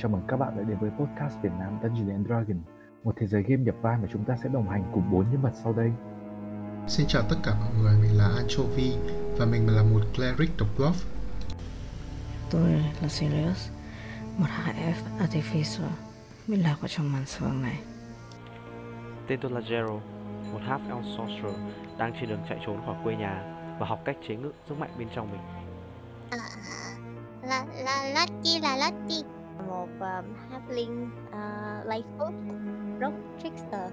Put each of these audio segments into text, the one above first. Chào mừng các bạn đã đến với podcast Việt Nam Dungeons & Dragons, một thế giới game nhập vai mà chúng ta sẽ đồng hành cùng 4 nhân vật sau đây. Xin chào tất cả mọi người, mình là Anchovy và mình là một cleric độc dwarf. Tôi là Silas, một HF Artificer, mình là có trong màn sương này. Tên tôi là Gerald, một half elf sorcerer đang trên đường chạy trốn khỏi quê nhà và học cách chế ngự sức mạnh bên trong mình. Lottie, một halfling lifefoot, rock trickster.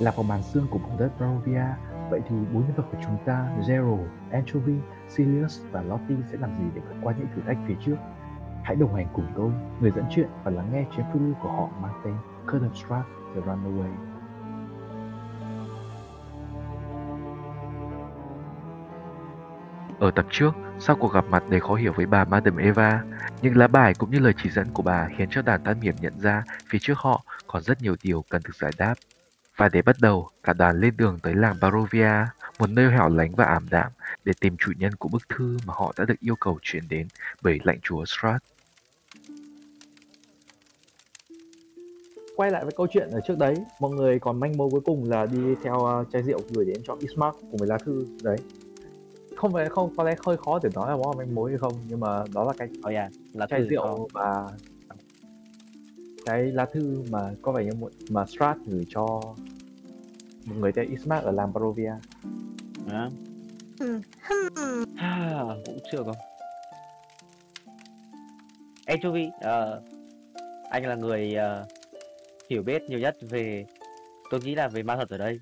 Là vào màn sương của vùng đất Barovia, vậy thì 4 nhân vật của chúng ta, Zero, Anchovy, Silas và Lottie sẽ làm gì để vượt qua những thử thách phía trước? Hãy đồng hành cùng tôi, người dẫn chuyện và lắng nghe chuyến phiêu lưu của họ mang tên Curse of Strahd, The Runaway. Ở tập trước, sau cuộc gặp mặt đầy khó hiểu với bà Madam Eva, những lá bài cũng như lời chỉ dẫn của bà khiến cho đoàn thám hiểm nhận ra phía trước họ còn rất nhiều điều cần được giải đáp. Và để bắt đầu, cả đoàn lên đường tới làng Barovia, một nơi hẻo lánh và ảm đạm, để tìm chủ nhân của bức thư mà họ đã được yêu cầu chuyển đến bởi lãnh chúa Strahd. Quay lại với câu chuyện ở trước đấy, mọi người còn manh mối cuối cùng là đi theo chai rượu gửi đến cho Ismark cùng với lá thư đấy. Không, có lẽ hơi khó để nói là món manh mối hay không, nhưng mà đó là cái là chai rượu và cái lá thư mà có vẻ như mà Strahd gửi cho một người tên Ismark ở làng Barovia. À. Cũng chưa có. Anchovy, anh là người hiểu biết nhiều nhất về, tôi nghĩ là về ma thuật ở đây.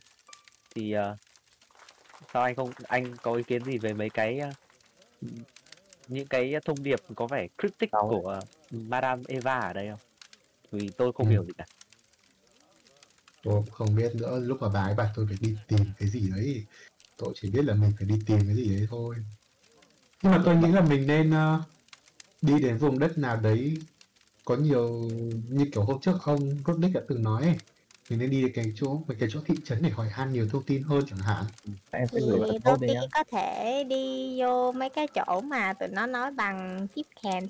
Thì sao anh có ý kiến gì về mấy cái những cái thông điệp có vẻ cryptic của Madam Eva ở đây không? Vì tôi không hiểu gì cả. Tôi không biết nữa, lúc mà bà ấy bảo tôi phải đi tìm cái gì đấy, tôi chỉ biết là mình phải đi tìm cái gì đấy thôi. Nhưng mà tôi nghĩ là mình nên đi đến vùng đất nào đấy có nhiều, như kiểu hôm trước ông Rodnick đã từng nói ấy. Mình nên đi đến cái chỗ thị trấn để hỏi han nhiều thông tin hơn chẳng hạn. Em sẽ gửi bạn tốt đi nhé. Có thể đi vô mấy cái chỗ mà tụi nó nói bằng tiếp kèn.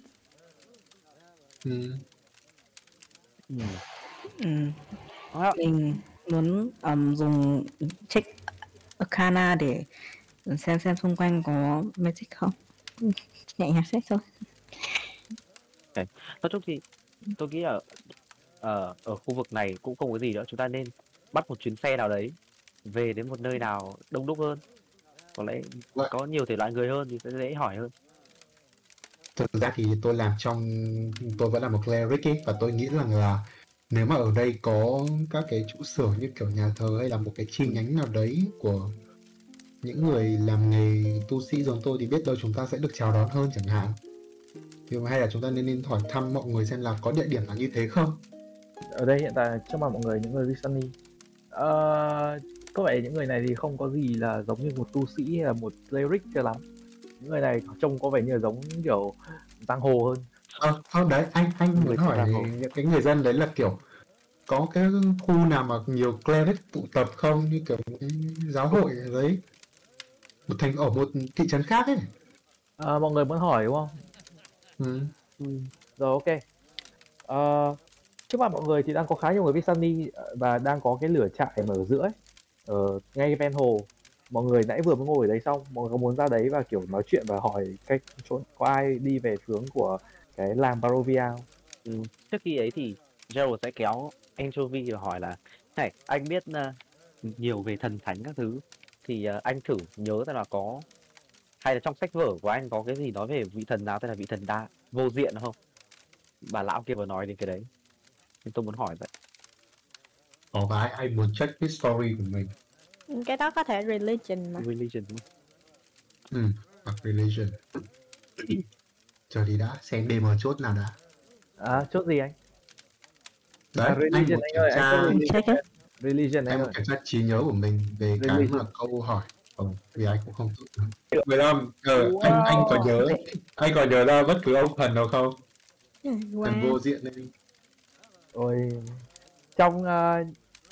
Mình muốn dùng check Arcana để xem xung quanh có magic không. Nhẹ nhàng check thôi. Okay. Nói chung thì tôi nghĩ ở khu vực này cũng không có gì nữa, chúng ta nên bắt một chuyến xe nào đấy về đến một nơi nào đông đúc hơn, có lẽ có nhiều thể loại người hơn thì sẽ dễ hỏi hơn. Thực ra thì tôi vẫn là một cleric ấy, và tôi nghĩ rằng là nếu mà ở đây có các cái trụ sở như kiểu nhà thờ hay là một cái chi nhánh nào đấy của những người làm nghề tu sĩ giống tôi thì biết đâu chúng ta sẽ được chào đón hơn chẳng hạn. Nhưng mà hay là chúng ta nên hỏi thăm mọi người xem là có địa điểm nào như thế không. Ở đây hiện tại trong mặt mọi người, những người Vistani, có vẻ những người này thì không có gì là giống như một tu sĩ hay là một cleric cho lắm. Những người này trông có vẻ như là giống kiểu giang hồ hơn. Không đấy, anh muốn hỏi những cái người dân đấy là kiểu có cái khu nào mà nhiều cleric tụ tập không, như kiểu giáo hội đấy, một thành ở một thị trấn khác ấy. Mọi người muốn hỏi đúng không? Rồi ok. Trước mặt mọi người thì đang có khá nhiều người Vistani và đang có cái lửa trại mở giữa ấy, ở ngay ven hồ. Mọi người nãy vừa mới ngồi ở đấy xong, mọi người có muốn ra đấy và kiểu nói chuyện và hỏi cách chỗ có ai đi về hướng của cái làng Barovia. Trước khi ấy thì Gerald sẽ kéo Anchovy và hỏi là này, anh biết nhiều về thần thánh các thứ, thì anh thử nhớ ra là có, hay là trong sách vở của anh có cái gì nói về vị thần nào tên là vị thần đa vô diện không? Bà lão kia vừa nói đến cái đấy, tôi muốn hỏi vậy. Và anh muốn check cái story của mình. Cái đó có thể religion mà. Religion đúng không? Hoặc religion. Chờ đi đã, xem DM chốt nào đã. Chốt gì anh? Đấy, religion anh ơi, religion anh ơi. Kiểm tra trí nhớ của mình về religion. Cái mà câu hỏi. Vì anh cũng không tốt. 15, anh có nhớ ra bất cứ ông thần nào không? Thần vô diện đấy. Ôi, trong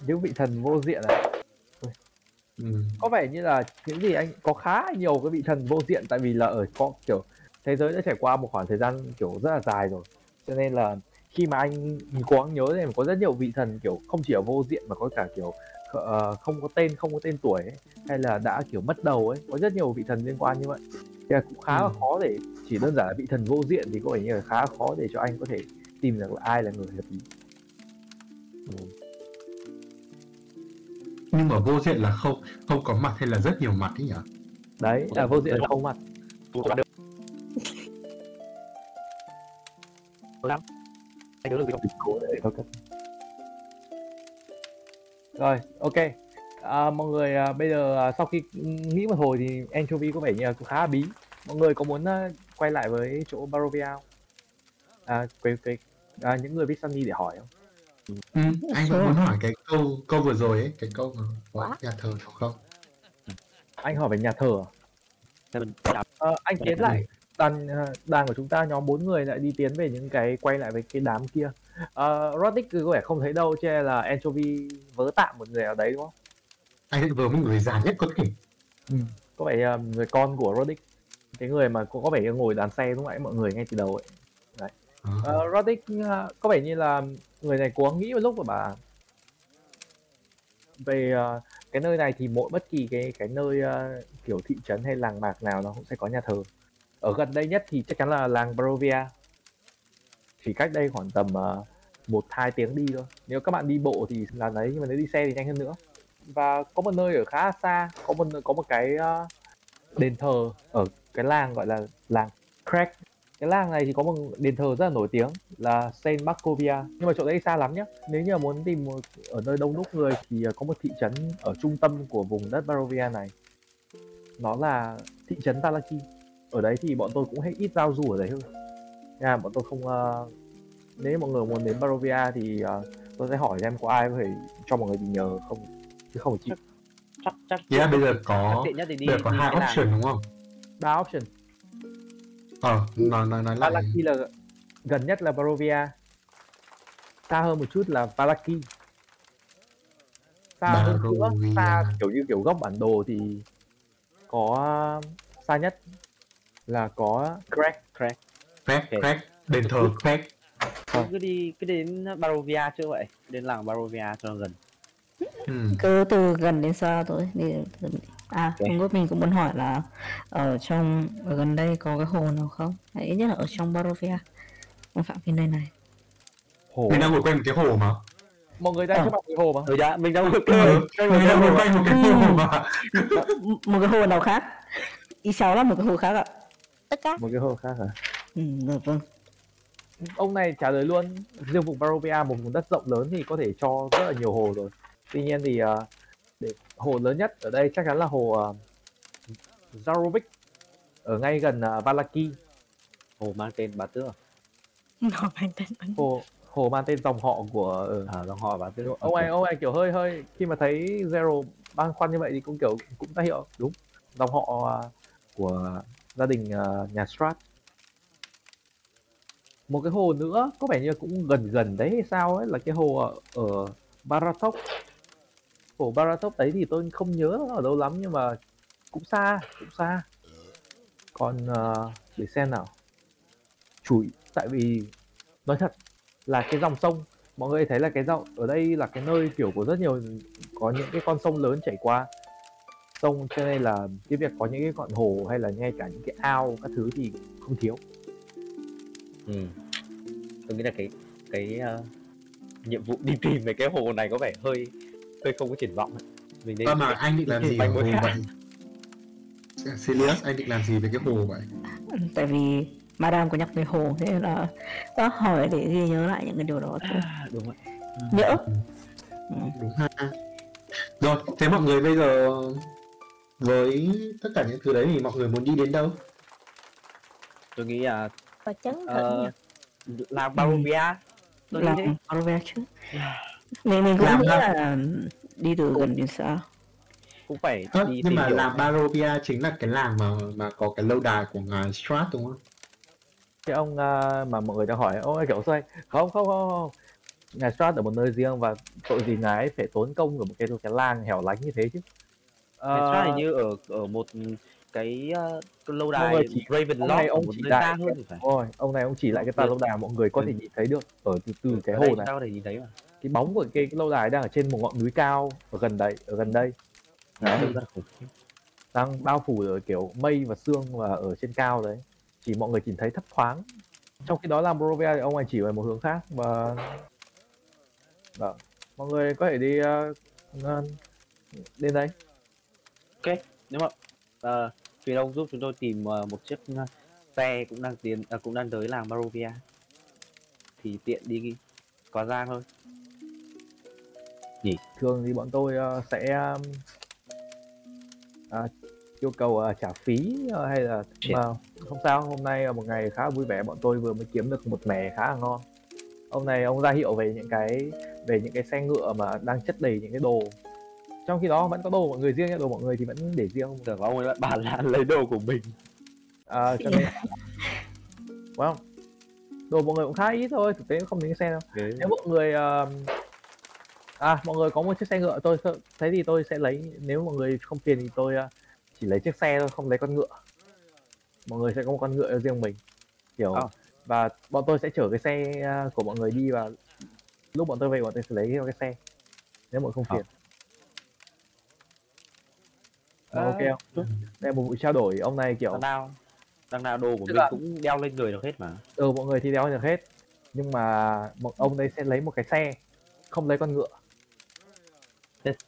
những vị thần vô diện này, có vẻ như là những gì anh có khá nhiều cái vị thần vô diện, tại vì là ở có kiểu thế giới đã trải qua một khoảng thời gian kiểu rất là dài rồi, cho nên là khi mà anh cố gắng nhớ thì có rất nhiều vị thần kiểu không chỉ ở vô diện mà có cả kiểu không có tên, không có tên tuổi ấy, hay là đã kiểu mất đầu ấy, có rất nhiều vị thần liên quan như vậy. Thì là cũng khá là khó để chỉ đơn giản là vị thần vô diện thì có vẻ như là khá khó để cho anh có thể tìm được là ai là người hợp ý. Nhưng mà vô diện là không có mặt hay là rất nhiều mặt ấy nhỉ? Đấy, là vô diện là không mặt. Rồi, ok. Mọi người bây giờ sau khi nghĩ một hồi thì Anchovy có vẻ như là cũng khá là bí. Mọi người có muốn quay lại với chỗ Barovia không? Những người Vistani để hỏi không? Anh vẫn muốn hỏi cái câu vừa rồi ấy, cái câu có nhà thờ không? Anh hỏi về nhà thờ à? Anh tiến lại đàn của chúng ta, nhóm 4 người lại đi tiến về những cái quay lại với cái đám kia. Roddick có vẻ không thấy đâu, cho nên là Anchovy vớ tạm một người nào đấy đúng không? Anh vớ một người già nhất có thể. Có vẻ người con của Roddick, cái người mà có vẻ ngồi đàn xe lúc nãy mọi người nghe từ đầu ấy. Đấy. Roddick có vẻ như là người này cố nghĩ một lúc mà bà về cái nơi này thì mỗi bất kỳ cái nơi kiểu thị trấn hay làng mạc nào nó cũng sẽ có nhà thờ. Ở gần đây nhất thì chắc chắn là làng Barovia, chỉ cách đây khoảng tầm 1-2 tiếng đi thôi. Nếu các bạn đi bộ thì là đấy, nhưng mà nếu đi xe thì nhanh hơn nữa. Và có một nơi ở khá xa, có một cái đền thờ ở cái làng gọi là làng Krezk. Cái làng này thì có một đền thờ rất là nổi tiếng là Saint Markovia, nhưng mà chỗ đấy xa lắm nhé. Nếu như muốn tìm một, ở nơi đông đúc người thì có một thị trấn ở trung tâm của vùng đất Barovia này, nó là thị trấn Vallaki. Ở đấy thì bọn tôi cũng hết ít giao du ở đấy hơn. Bọn tôi không... Nếu mọi người muốn đến Barovia thì tôi sẽ hỏi xem có ai có thể cho mọi người đi nhờ không, chứ không chịu. Chắc bây giờ có 2 option đúng không? 3 option. Nói lại Vallaki là gần nhất là Barovia, xa hơn một chút là Vallaki. Xa hơn nữa, xa kiểu góc bản đồ thì có xa nhất là có Krezk, đền thờ Krezk. Cứ đến Barovia chưa vậy? Đến làng Barovia cho gần. Cứ từ gần đến xa thôi. Hôm mình cũng muốn hỏi là ở gần đây có cái hồ nào không? Đấy, nhất là ở trong Barovia, trong phạm vi nơi này. Hồ. Mình đang ngồi quanh một cái hồ mà. Mọi người đang một cái hồ mà. Mình đang ngồi quanh một cái hồ mà. Một cái hồ nào khác? Ý cháu là một cái hồ khác ạ. Một cái hồ khác hả? Vâng. Ông này trả lời luôn. Riêng vùng Barovia, một vùng đất rộng lớn thì có thể cho rất là nhiều hồ rồi. Tuy nhiên thì hồ lớn nhất ở đây chắc chắn là hồ Zarovich, ở ngay gần Vallaki. Hồ mang tên bà Tước. Hồ mang tên dòng họ của dòng họ bà Tước. Ông này kiểu hơi khi mà thấy Zero băn khoăn như vậy thì cũng kiểu cũng ra hiệu đúng dòng họ của gia đình nhà Strahd. Một cái hồ nữa có vẻ như cũng gần đấy hay sao ấy, là cái hồ ở Baratok. Hồ Baratok đấy thì tôi không nhớ ở đâu lắm, nhưng mà cũng xa. Còn để xem nào. Tại vì nói thật là cái dòng sông, mọi người thấy là cái dòng ở đây là cái nơi kiểu của rất nhiều, có những cái con sông lớn chảy qua sông, cho nên là cái việc có những cái ngọn hồ hay là ngay cả những cái ao các thứ thì không thiếu. Tôi nghĩ là cái nhiệm vụ đi tìm về cái hồ này có vẻ hơi không có triển vọng. Mình nên mà anh định làm gì về hồ vậy? Silas, anh định làm gì về cái hồ vậy? Tại vì Madam có nhắc về hồ, thế là có hỏi để ghi nhớ lại những cái điều đó thôi. Đúng rồi. Nhớ. Đúng ha. Rồi, thế mọi người bây giờ với tất cả những thứ đấy thì mọi người muốn đi đến đâu? Tôi nghĩ là làm Barovia. Làm Barovia chứ. Mình cũng nghĩ là đi từ gần đến xa cũng phải đi. Nhưng mà làm Barovia chính là cái làng mà có cái lâu đài của ngài Strahd đúng không? Cái ông mà mọi người đã hỏi, ôi kiểu xoay. Không. Ngài Strahd ở một nơi riêng, và tội gì ngài ấy phải tốn công ở một cái làng hẻo lánh như thế chứ. Ngài Strahd hình như ở một cái lâu đài Ravenloft của một nơi xa hơn thì phải. Rồi, ông này ông chỉ lại cái tòa lâu đài mọi người có thể nhìn thấy được ở từ cái hồ này. Sao để nhìn thấy mà? Cái bóng của cái lâu đài đang ở trên một ngọn núi cao ở gần đấy, ở gần đây. Đấy. Đang bao phủ ở kiểu mây và sương và ở trên cao đấy. Chỉ mọi người chỉ thấy thấp thoáng. Trong khi đó là Barovia thì ông này chỉ về một hướng khác và đó. Mọi người có thể đi đến đấy. Ok, nếu mà phía đông giúp chúng tôi tìm một chiếc xe cũng đang tới làng Barovia thì tiện đi qua giang thôi. Gì? Thường thì bọn tôi sẽ yêu cầu trả phí hay là không sao. Hôm nay một ngày khá vui vẻ, bọn tôi vừa mới kiếm được một mẻ khá là ngon. Ông này ông ra hiệu về những cái xe ngựa mà đang chất đầy những cái đồ. Trong khi đó vẫn có đồ mọi người riêng, đồ mọi người thì vẫn để riêng. Tưởng ông ấy bản lãn lấy đồ của mình. Cho nên wow. Đồ mọi người cũng khá ít thôi, thực tế không đến cái xe đâu. Đấy. Nếu mọi người mọi người có một chiếc xe ngựa, tôi thấy thì tôi sẽ lấy. Nếu mọi người không phiền thì tôi chỉ lấy chiếc xe thôi, không lấy con ngựa. Mọi người sẽ có một con ngựa riêng mình. Hiểu không? Và bọn tôi sẽ chở cái xe của mọi người đi, và lúc bọn tôi về bọn tôi sẽ lấy cái xe. Nếu mọi người không phiền. Ok không? Đây một vụ trao đổi, ông này kiểu đằng nào đồ của mình cũng đeo lên người được hết mà. Mọi người thì đeo được hết. Nhưng mà ông đây sẽ lấy một cái xe, không lấy con ngựa.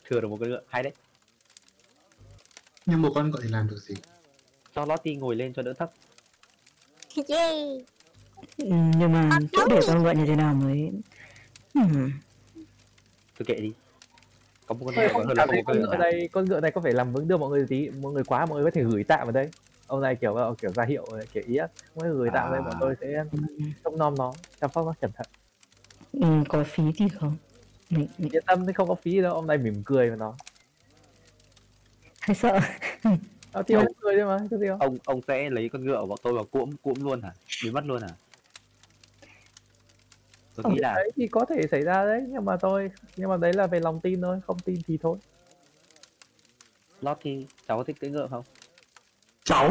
Thừa được một con ngựa, hay đấy. Nhưng một con ngựa thì làm được gì? Cho Lottie ngồi lên cho đỡ thấp. Nhưng mà sẽ để con ngựa như thế nào mới... Cứ kệ đi. Có một con ngựa hơn là một con ngựa đây. Con ngựa này có phải làm vướng đưa mọi người tí. Mọi người quá, mọi người có thể gửi tạm vào đây. Ông này kiểu ra hiệu, kiểu ý á. Mọi người gửi tạm đây, bọn tôi sẽ trông nom nó, chăm sóc nó cẩn thận. Có phí thì không? Mình yên tâm, không có phí gì đâu. Ông này mỉm cười mà nó. Hay sợ. Thì ông cười đấy mà, cái gì không? Ông sẽ lấy con ngựa của bọn tôi vào cuỗm luôn hả? Biến mất luôn hả? Tôi nghĩ là đấy thì có thể xảy ra đấy, nhưng mà đấy là về lòng tin thôi, không tin thì thôi. Lottie, cháu thích cưỡi ngựa không? Cháu?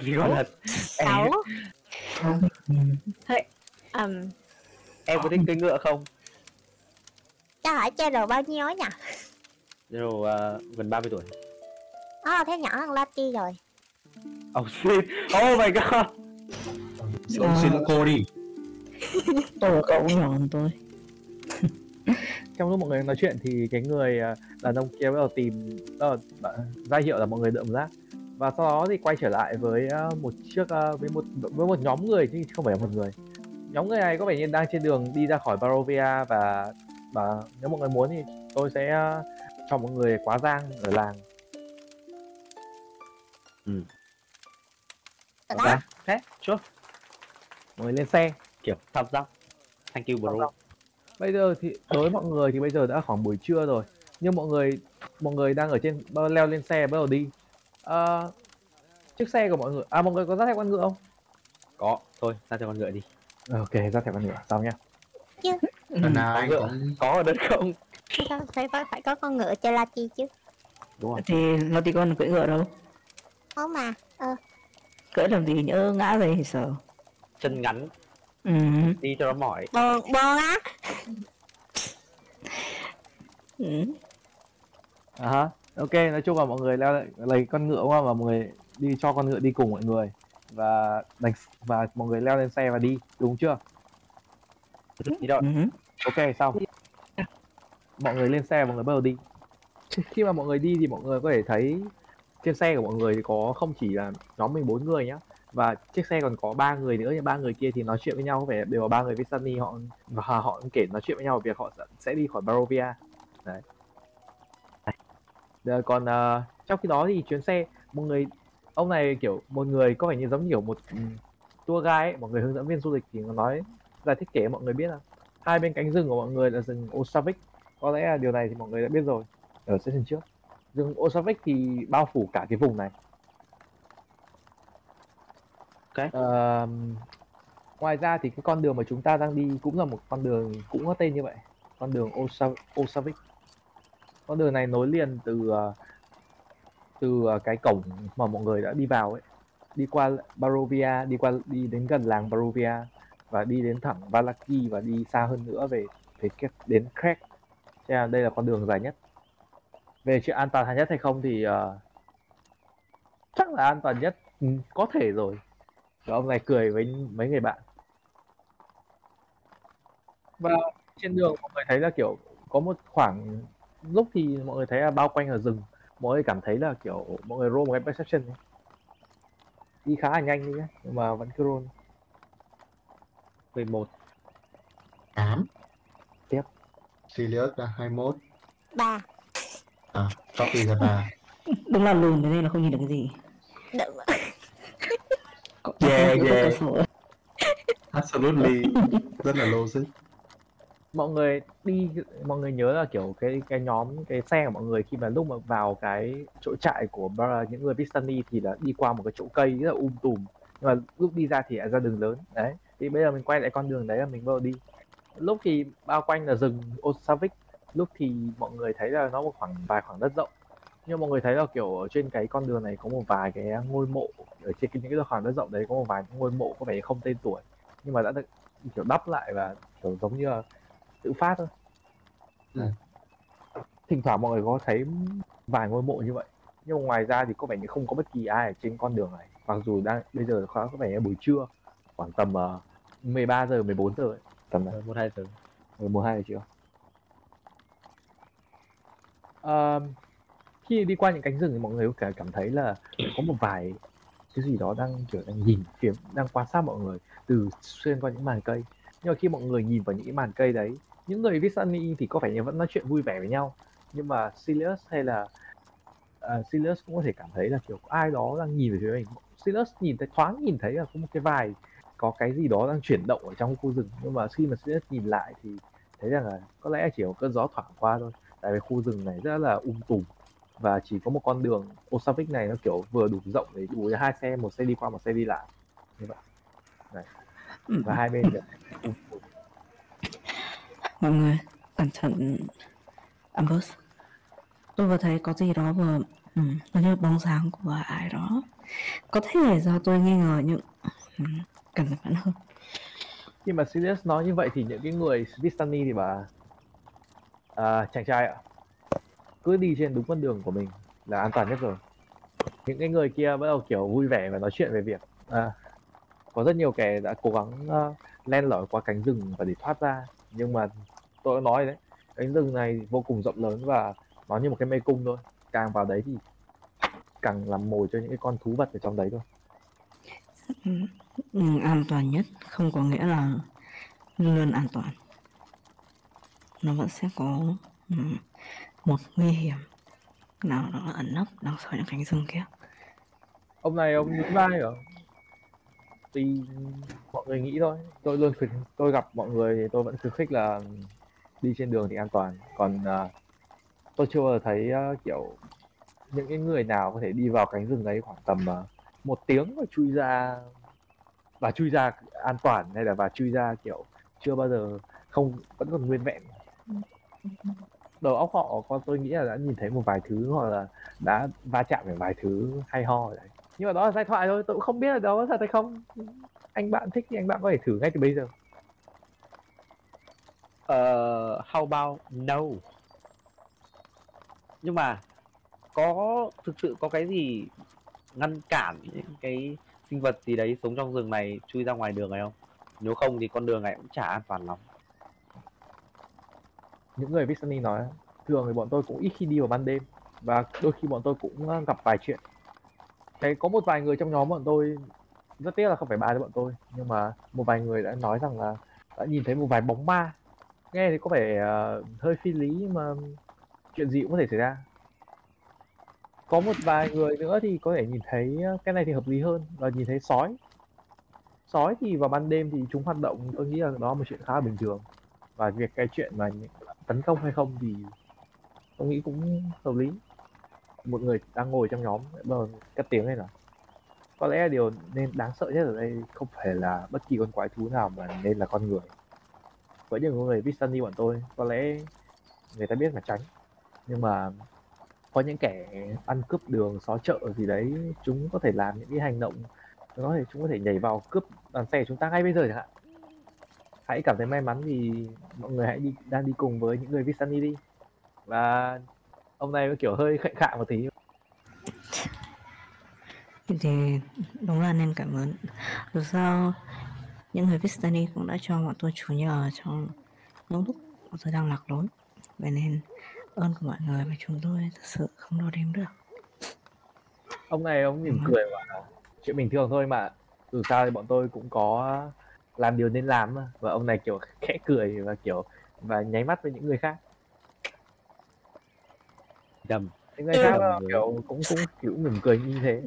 Thì gọi là cháu. Thôi, em có thích cưỡi ngựa không? Cháu hỏi chơi đồ bao nhiêu ấy nhỉ? Đồ gần 30 tuổi. Thế nhỏ hơn Lottie rồi. Oh shit, oh my god. Ông xin cô đi. Tôi là cậu nhỏ hơn tôi. Trong lúc mọi người nói chuyện thì cái người đàn ông kia bắt đầu ra hiệu là mọi người đượm rác. Và sau đó thì quay trở lại với một nhóm người, chứ không phải là một người. Nhóm người này có vẻ như đang trên đường đi ra khỏi Barovia, và nếu mọi người muốn thì tôi sẽ cho mọi người quá giang ở làng. Ra. Thế, chốt. Mọi người lên xe. Kiểu tham gia. Thank you bro. Bây giờ thì đối với mọi người thì bây giờ đã khoảng buổi trưa rồi. Nhưng mọi người đang ở trên leo lên xe bắt đầu đi. Chiếc xe của mọi người. Mọi người có dắt theo con ngựa không? Có. Thôi, dắt theo con ngựa đi. Ok, dắt theo con ngựa. Sao nhá? Chứ. Có ở đất không? Phải có con ngựa cho Lottie chứ. Đúng rồi. Thì Lottie con cưỡi ngựa đâu? Không mà. Cưỡi làm gì nhỡ ngã về thì sợ. Chân ngắn. Đi cho nó mỏi. Bồn á. Ok, nói chung là mọi người lấy con ngựa qua và mọi người đi cho con ngựa đi cùng mọi người và mọi người leo lên xe và đi, đúng chưa? Đi đâu? Ok, xong. Mọi người lên xe, mọi người bắt đầu đi. Khi mà mọi người đi thì mọi người có thể thấy trên xe của mọi người thì có không chỉ là nhóm mình 4 người nhá. Và chiếc xe còn có 3 người nữa, nhưng 3 người kia thì nói chuyện với nhau, có vẻ đều là 3 người Vistani, họ kể nói chuyện với nhau về việc họ sẽ đi khỏi Barovia. Đấy. Đấy. Còn trong khi đó thì chuyến xe, ông này kiểu một người có vẻ như giống kiểu một tour guide ấy, mọi người hướng dẫn viên du lịch thì nó nói giải thích kể mọi người biết là hai bên cánh rừng của mọi người là rừng Osavic. Có lẽ là điều này thì mọi người đã biết rồi ở session trước. Rừng Osavic thì bao phủ cả cái vùng này. Ngoài ra thì cái con đường mà chúng ta đang đi cũng là một con đường cũng có tên như vậy, con đường Osavic. Con đường này nối liền từ từ cái cổng mà mọi người đã đi vào ấy, đi qua Barovia, đi đến gần làng Barovia và đi đến thẳng Vallaki và đi xa hơn nữa về đến Krezk. Thế là đây là con đường dài nhất. Về chuyện an toàn nhất hay không thì chắc là an toàn nhất có thể rồi. Rồi ông này cười với mấy người bạn. Và trên đường mọi người thấy là kiểu có một khoảng lúc thì mọi người thấy là bao quanh ở rừng, mọi người cảm thấy là kiểu mọi người roll một cái perception ấy. Đi khá là nhanh đi nhá, nhưng mà vẫn cứ roll. 11 8 tiếp. Sirius là 21 3 à, copy là 3. Đúng là lùn thế nên là không nhìn được cái gì. Đúng. Yeah. Absolutely. Rất là logic. Mọi người nhớ là kiểu cái nhóm, cái xe của mọi người khi mà lúc mà vào cái chỗ trại của những người Vistani thì là đi qua một cái chỗ cây rất là tùm. Nhưng mà lúc đi ra thì lại ra đường lớn. Đấy, thì bây giờ mình quay lại con đường đấy là mình vừa đi. Lúc thì bao quanh là rừng Osavic, lúc thì mọi người thấy là nó một vài khoảng đất rộng. Nhưng mọi người thấy là kiểu ở trên cái con đường này có một vài cái ngôi mộ, ở trên những cái khoảng đất rộng đấy có một vài ngôi mộ có vẻ không tên tuổi, nhưng mà đã được kiểu đắp lại và kiểu giống như là tự phát thôi. Thỉnh thoảng mọi người có thấy vài ngôi mộ như vậy, nhưng ngoài ra thì có vẻ như không có bất kỳ ai ở trên con đường này, mặc dù đang bây giờ có vẻ như buổi trưa, khoảng tầm 13 giờ 14 giờ ấy, tầm này 1-2 giờ trưa. Khi đi qua những cánh rừng thì mọi người cũng cảm thấy là có một vài cái gì đó đang kiểu đang nhìn kiếm, đang quan sát mọi người từ xuyên qua những màn cây. Nhưng mà khi mọi người nhìn vào những cái màn cây đấy, những người Vistani thì có vẻ như vẫn nói chuyện vui vẻ với nhau, nhưng mà Silas hay là Silas cũng có thể cảm thấy là kiểu ai đó đang nhìn về phía mình. Silas thoáng nhìn thấy là có một cái vài có cái gì đó đang chuyển động ở trong khu rừng, nhưng mà khi mà Silas nhìn lại thì thấy rằng là có lẽ chỉ có cơn gió thoảng qua thôi, tại vì khu rừng này rất là tùm. Và chỉ có một con đường Osavic này nó kiểu vừa đủ rộng để đủ 2 xe, một xe đi qua, một xe đi lại như vậy. Đấy. Và hai bên được. Mọi người cẩn thận Ambus. Tôi vừa thấy có gì đó vừa nó như bóng dáng của ai đó. Có thể do tôi nghi ngờ nhưng cẩn thận hơn. Khi mà Sirius nói như vậy thì những cái người Vistani thì bảo chàng trai ạ, cứ đi trên đúng con đường của mình là an toàn nhất rồi. Những cái người kia bắt đầu kiểu vui vẻ và nói chuyện về việc có rất nhiều kẻ đã cố gắng len lỏi qua cánh rừng và để thoát ra, nhưng mà tôi đã nói đấy, cánh rừng này vô cùng rộng lớn và nó như một cái mê cung thôi, càng vào đấy thì càng làm mồi cho những cái con thú vật ở trong đấy thôi. An toàn nhất không có nghĩa là luôn an toàn, nó vẫn sẽ có một nguy hiểm nào nó ẩn nấp đằng sau những cánh rừng kia. Ông này ông nhún vai rồi. Thì mọi người nghĩ thôi. Tôi luôn khuyến, tôi gặp mọi người thì tôi vẫn khuyến khích là đi trên đường thì an toàn. Còn tôi chưa bao giờ thấy kiểu những cái người nào có thể đi vào cánh rừng đấy khoảng tầm 1 tiếng và chui ra an toàn, hay là và chui ra kiểu chưa bao giờ không, vẫn còn nguyên vẹn. Đầu óc họ con tôi nghĩ là đã nhìn thấy một vài thứ hoặc là đã va chạm với vài thứ hay ho rồi đấy. Nhưng mà đó là giai thoại thôi, tôi cũng không biết là đó có thật hay không. Anh bạn thích thì anh bạn có thể thử ngay từ bây giờ. How about no? Nhưng mà có thực sự có cái gì ngăn cản những cái sinh vật gì đấy sống trong rừng này chui ra ngoài đường này không? Nếu không thì con đường này cũng chả an toàn lắm. Những người Vistani nói thường thì bọn tôi cũng ít khi đi vào ban đêm, và đôi khi bọn tôi cũng gặp vài chuyện. Đấy, có một vài người trong nhóm bọn tôi, rất tiếc là không phải ba đứa bọn tôi, nhưng mà một vài người đã nói rằng là đã nhìn thấy một vài bóng ma. Nghe thì có vẻ hơi phi lý, nhưng mà chuyện gì cũng có thể xảy ra. Có một vài người nữa thì có thể nhìn thấy, cái này thì hợp lý hơn, là nhìn thấy sói. Sói thì vào ban đêm thì chúng hoạt động, tôi nghĩ là đó là một chuyện khá là bình thường. Và việc cái chuyện mà tấn công hay không thì tôi nghĩ cũng hợp lý. Một người đang ngồi trong nhóm cất tiếng lên là có lẽ điều nên đáng sợ nhất ở đây không phải là bất kỳ con quái thú nào mà nên là con người. Với những người Vistani bọn tôi, có lẽ người ta biết mà tránh, nhưng mà có những kẻ ăn cướp đường, xó chợ gì đấy, chúng có thể làm những cái hành động, chúng có thể nhảy vào cướp đoàn xe của chúng ta ngay bây giờ chẳng hạn. Hãy cảm thấy may mắn thì mọi người hãy đi cùng với những người Vistani đi. Và ông này kiểu hơi khệnh khạng một tí. Thì đúng là nên cảm ơn. Dù sao những người Vistani cũng đã cho bọn tôi chủ nhờ trong những lúc bọn tôi đang lạc lối. Vậy nên ơn của mọi người mà chúng tôi thật sự không đo đếm được. Ông này ông mỉm cười mà, chuyện bình thường thôi mà. Dù sao thì bọn tôi cũng có làm điều nên làm mà. Và ông này kiểu khẽ cười và kiểu và nháy mắt với những người khác. Đầm. Những người khác kiểu cũng mỉm cười như thế.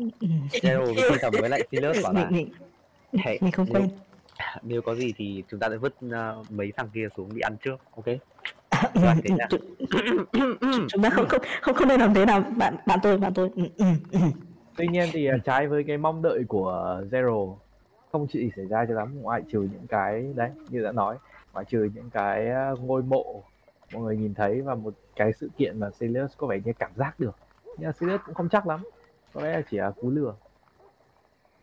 Zero thì cầm với lại Silas bảo là mình không quên. Nếu có gì thì chúng ta sẽ vứt mấy thằng kia xuống bị ăn trước, ok? Chúng ta không nên làm thế nào, bạn tôi. Tuy nhiên thì trái với cái mong đợi của Zero, không chỉ xảy ra cho lắm, ngoại trừ những cái đấy như đã nói, ngoại trừ những cái ngôi mộ mọi người nhìn thấy và một cái sự kiện mà Silas có vẻ như cảm giác được, nhưng mà Silas cũng không chắc lắm, có lẽ là chỉ là cú lừa.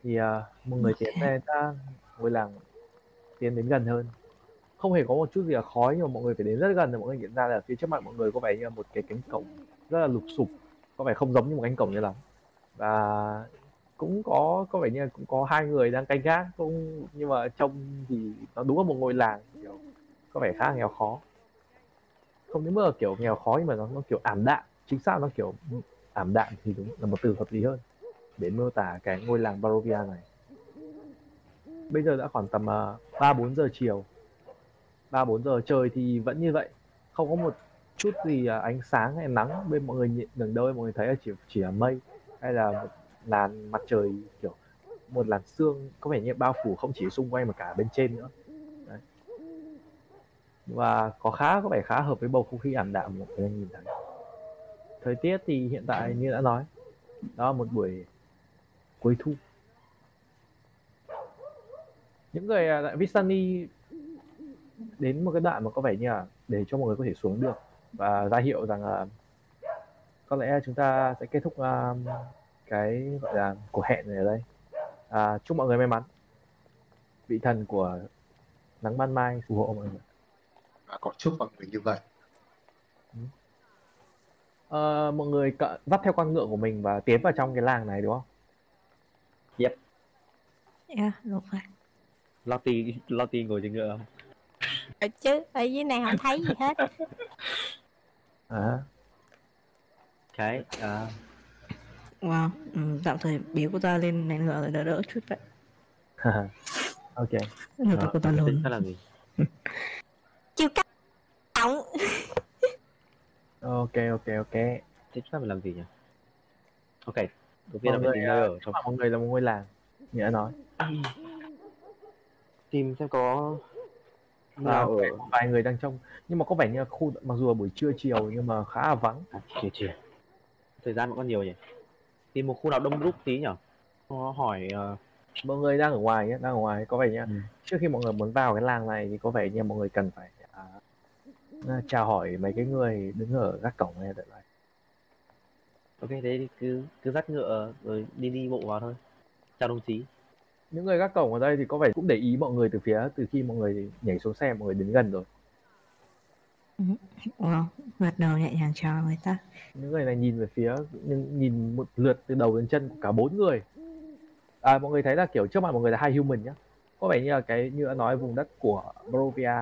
Thì một người tiến này ta ngôi làng tiến đến gần hơn, không hề có một chút gì là khói, nhưng mà mọi người phải đến rất gần rồi mọi người nhận ra là phía trước mặt mọi người có vẻ như là một cái cánh cổng rất là lụp xụp, có vẻ không giống như một cánh cổng như lắm, và cũng có vẻ như là cũng có hai người đang canh gác, cũng nhưng mà trông thì nó đúng là một ngôi làng kiểu có vẻ khá là nghèo khó, không đến mức là kiểu nghèo khó nhưng mà nó kiểu ảm đạm, chính xác nó kiểu ảm đạm thì đúng là một từ hợp lý hơn để mô tả cái ngôi làng Barovia này. Bây giờ đã khoảng tầm 3-4 giờ chiều. 3-4 giờ trời thì vẫn như vậy, không có một chút gì ánh sáng hay nắng. Bên mọi người ngẩng đầu mọi người thấy là chỉ là mây hay là một làn mặt trời, kiểu một làn sương có vẻ như bao phủ không chỉ xung quanh mà cả bên trên nữa. Đấy. Và có vẻ khá hợp với bầu không khí ảm đạm mọi người nhìn thấy. Thời tiết thì hiện tại như đã nói, đó là một buổi cuối thu. Những người tại Vistani đến một cái đoạn mà có vẻ như là để cho mọi người có thể xuống được và ra hiệu rằng là có lẽ chúng ta sẽ kết thúc cái gọi là cuộc hẹn này ở đây. Chúc mọi người may mắn. Vị thần của nắng ban mai phù hộ mọi người. Và có chúc mọi người như vậy. Mọi người dắt theo con ngựa của mình và tiến vào trong cái làng này đúng không? Yep. Yeah, đúng rồi. Lottie ngồi trên ngựa không? Ở chứ, ở dưới này không thấy gì hết. Cái wow, tạm thời biểu của ta lên này ngựa rồi đỡ chút vậy. Ok. Ngựa của ta lớn. Là gì? Chiêu cắt ống. Ok. Thế chúng ta phải làm gì nhỉ? Ok. Đầu tiên là mình tìm nơi ở cho mọi người là một ngôi làng. Nghĩa nói. Tìm xem có nào ở vài người đang trông, nhưng mà có vẻ như khu mặc dù là buổi trưa chiều nhưng mà khá là vắng. Chiều. Thời gian vẫn còn nhiều nhỉ. Tìm một khu nào đông đúc tí nhỉ. Nó hỏi mọi người đang ở ngoài có vẻ nhá. Trước khi mọi người muốn vào cái làng này thì có vẻ như mọi người cần phải chào hỏi mấy cái người đứng ở gác cổng này đợi lại. Ok, thế thì cứ dắt ngựa rồi đi bộ vào thôi. Chào đồng chí. Những người gác cổng ở đây thì có vẻ cũng để ý mọi người từ khi mọi người nhảy xuống xe, mọi người đến gần rồi. Wow, gật đầu nhẹ nhàng chào người ta. Những người này nhìn về phía, nhìn một lượt từ đầu đến chân của cả 4 người. Mọi người thấy là kiểu trước mặt mọi người là 2 human nhá. Có vẻ như là cái như đã nói vùng đất của Barovia,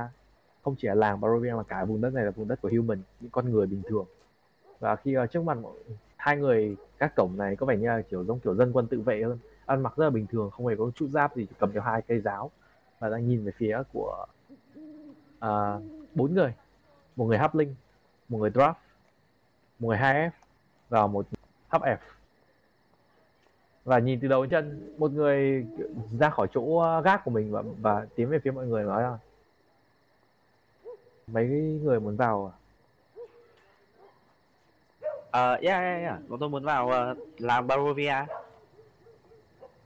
không chỉ là làng Barovia mà cả vùng đất này là vùng đất của human, những con người bình thường. Và khi trước mặt 2 người gác cổng này có vẻ như là kiểu giống kiểu dân quân tự vệ hơn. Ăn mặc rất là bình thường, không hề có chút giáp gì, cầm theo 2 cây giáo và đang nhìn về phía của 4 người, một người halfling, một người dwarf, một người 2F và một half F. Và nhìn từ đầu đến chân, một người ra khỏi chỗ gác của mình và tiến về phía mọi người nói là mấy người muốn vào. Yeah. Bọn tôi muốn vào làm Barovia.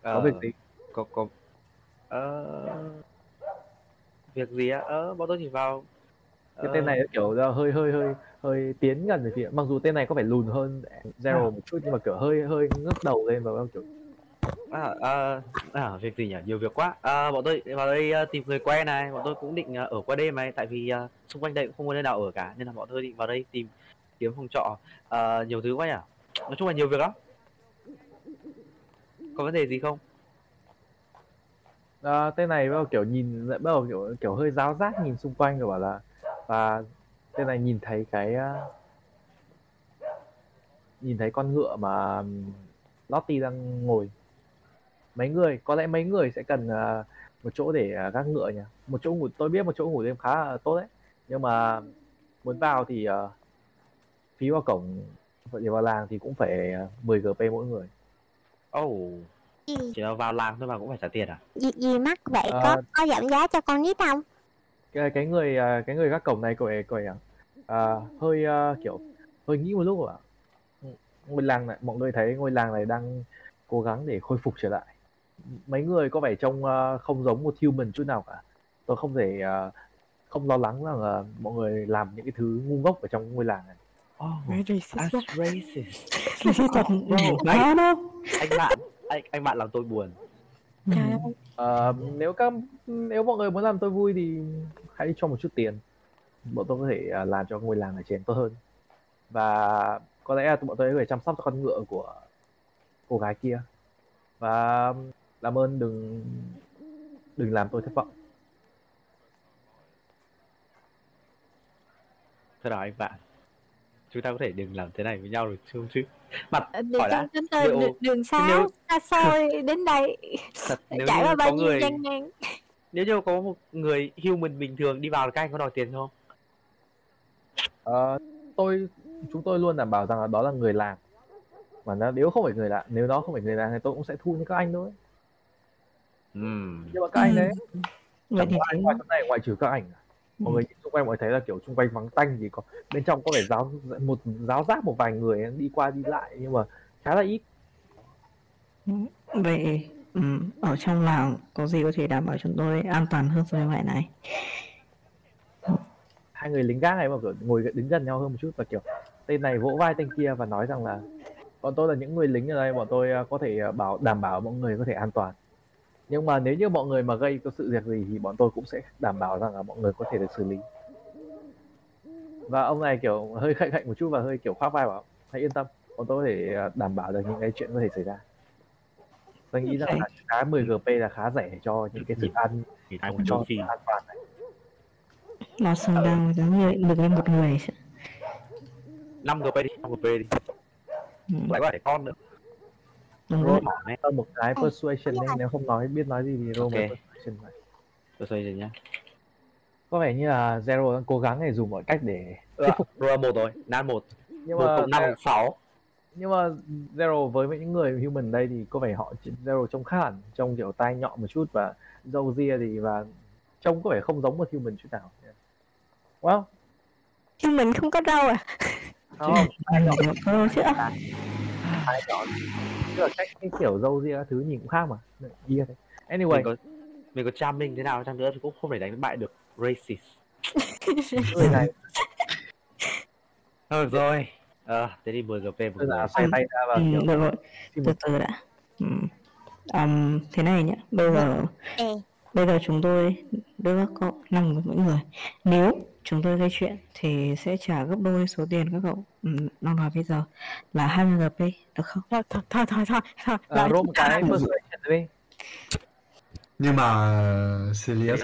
Có việc gì? Có việc gì á? Bọn tôi chỉ vào Cái tên này nó kiểu là hơi tiến gần về phía, mặc dù tên này có vẻ lùn hơn Zero một chút nhưng mà kiểu hơi ngước đầu lên vào kiểu việc gì nhỉ, nhiều việc quá. Bọn tôi vào đây tìm người quen này, bọn tôi cũng định ở qua đêm này, tại vì xung quanh đây cũng không có nơi nào ở cả, nên là bọn tôi định vào đây tìm kiếm phòng trọ. Nhiều thứ quá nhỉ, nói chung là nhiều việc lắm. Có vấn đề gì không? Tên này bắt đầu kiểu nhìn, bắt đầu kiểu hơi giáo giác nhìn xung quanh rồi bảo là, và tên này nhìn thấy cái nhìn thấy con ngựa mà Lottie đang ngồi. Mấy người, có lẽ mấy người sẽ cần một chỗ để gác ngựa nhỉ. Một chỗ ngủ, tôi biết một chỗ ngủ đêm khá là tốt đấy. Nhưng mà muốn vào thì phí vào cổng để vào làng thì cũng phải 10 GP mỗi người. Chỉ là vào làng thôi mà cũng phải trả tiền à? Gì mắc vậy, có giảm giá cho con nít không? Cái người gác cổng này cậu ấy kiểu hơi nghĩ một lúc rồi ạ. Ngôi làng này, mọi người thấy ngôi làng này đang cố gắng để khôi phục trở lại. Mấy người có vẻ trông không giống một human chút nào cả. Tôi không thể không lo lắng rằng mọi người làm những cái thứ ngu ngốc ở trong ngôi làng này. Racist. Anh bạn làm tôi buồn. Nếu mọi người muốn làm tôi vui thì hãy cho một chút tiền. Bọn tôi có thể làm cho ngôi làng này trở nên tốt hơn. Và có lẽ là bọn tôi phải chăm sóc cho con ngựa của cô gái kia. Và làm ơn đừng làm tôi thất vọng. Thế nào anh bạn? Chúng ta có thể đừng làm thế này với nhau được không chứ? Mặt hỏi đã. Đường xa xa xôi đến đây. Thật, nếu chạy vào bao nhiêu nhanh nhanh. Nếu như có một người human bình thường đi vào thì các anh có đòi tiền không? Chúng tôi luôn đảm bảo rằng là đó là người làng. Mà nếu nó không phải người làng thì tôi cũng sẽ thu như các anh thôi. Nhưng mà các anh đấy, chẳng có ai ngoài trong này ngoại trừ các anh. Mọi người xung quanh mọi thấy là kiểu xung quanh vắng tanh, chỉ có bên trong có vẻ giáo giác một vài người đi qua đi lại nhưng mà khá là ít. Vậy ở trong làng có gì có thể đảm bảo chúng tôi an toàn hơn so với ngoài này? Hai người lính gác này mà kiểu ngồi đứng gần nhau hơn một chút và kiểu tên này vỗ vai tên kia và nói rằng là bọn tôi là những người lính ở đây, bọn tôi có thể đảm bảo mọi người có thể an toàn. Nhưng mà nếu như mọi người mà gây có sự việc gì thì bọn tôi cũng sẽ đảm bảo rằng là mọi người có thể được xử lý. Và ông này kiểu hơi khạnh khạnh một chút và hơi kiểu khoác vai bảo hãy yên tâm, bọn tôi có thể đảm bảo được những cái chuyện có thể xảy ra. Tôi nghĩ rằng là cái 10 GP là khá rẻ cho những cái sự an toàn này. Nó xong đang giống như được lên một người 5 GP đi. Lại có thể con nữa. Roll một cái persuasion nên nếu không biết nói gì thì roll một persuasion này. Persuasion nhá. Có vẻ như là Zero đang cố gắng để dùng mọi cách để thuyết phục. Roll 1 rồi, nan 1. Nhưng mà 5 6. Nhưng mà Zero với những người human đây thì có vẻ họ Zero trông khác hẳn, trông kiểu tai nhọn một chút và râu ria thì và trông có vẻ không giống một human chút nào. Wow. Human không có râu à? Không, tai nhọn một cơ chứ. Tai nhọn. Tức là cách cái kiểu râu ria thứ nhìn cũng khác mà. Anyway, mình có charming thế nào chăng nữa thì cũng không thể đánh bại được racist. Người này. Thôi được rồi. Thế đi 10 GP một người. Xoay tay ra và kiểu được rồi. Từ đã. Thế này nhá. Bây giờ chúng tôi đưa các cậu 5 của mỗi người. Nếu chúng tôi gây chuyện thì sẽ trả gấp đôi số tiền các cậu đang nói bây giờ là 20 GP được không? Thôi. Rô một cái persuasion đi. Nhưng mà Silas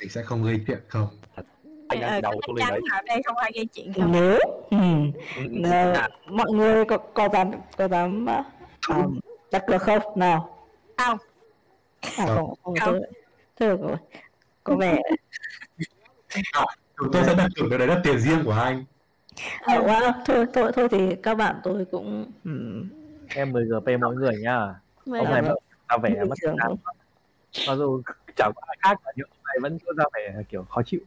thì sẽ không gây chuyện không? Anh đang đầu tôi lên đấy. Ở đây không ai gây chuyện không? Nếu mọi người có dám đặt cược không nào? Không. Không. Thôi rồi. Có vẻ tôi sẽ đặt cược cái đấy là tiền riêng của anh. Thôi thì các bạn tôi cũng em 10 GP mỗi người nhá. Ông này ra vẻ mất tự nhiên. Mặc dù chẳng có ai khác cả nhưng ông này vẫn cứ ra vẻ kiểu khó chịu.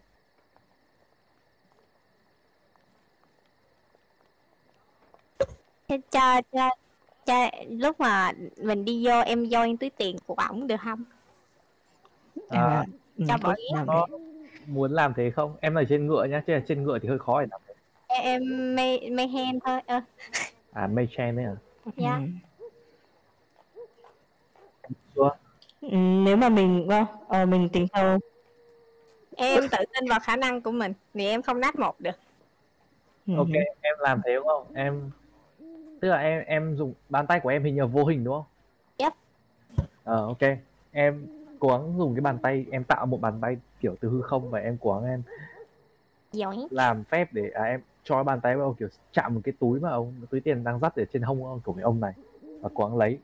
Cho lúc mà mình đi vô em join túi tiền của ổng được không? Cho bỏ muốn làm thế không? Em là trên ngựa nhá, chứ là trên ngựa thì hơi khó để làm. Em Mayhem thôi. À Mayhem đấy à? Dạ. Chưa? Nếu mà mình không, mình tính sao? Em tự tin vào khả năng của mình, thì em không nát một được. Ok, em làm thế đúng không? Em tức là em dùng bàn tay của em hình như là vô hình đúng không? Yep. Ok, em cố gắng dùng cái bàn tay, em tạo một bàn tay kiểu từ hư không và em cố gắng em làm phép để em cho bàn tay vào kiểu chạm một cái túi mà túi tiền đang dắt ở trên hông ông của cái ông này và cố gắng lấy,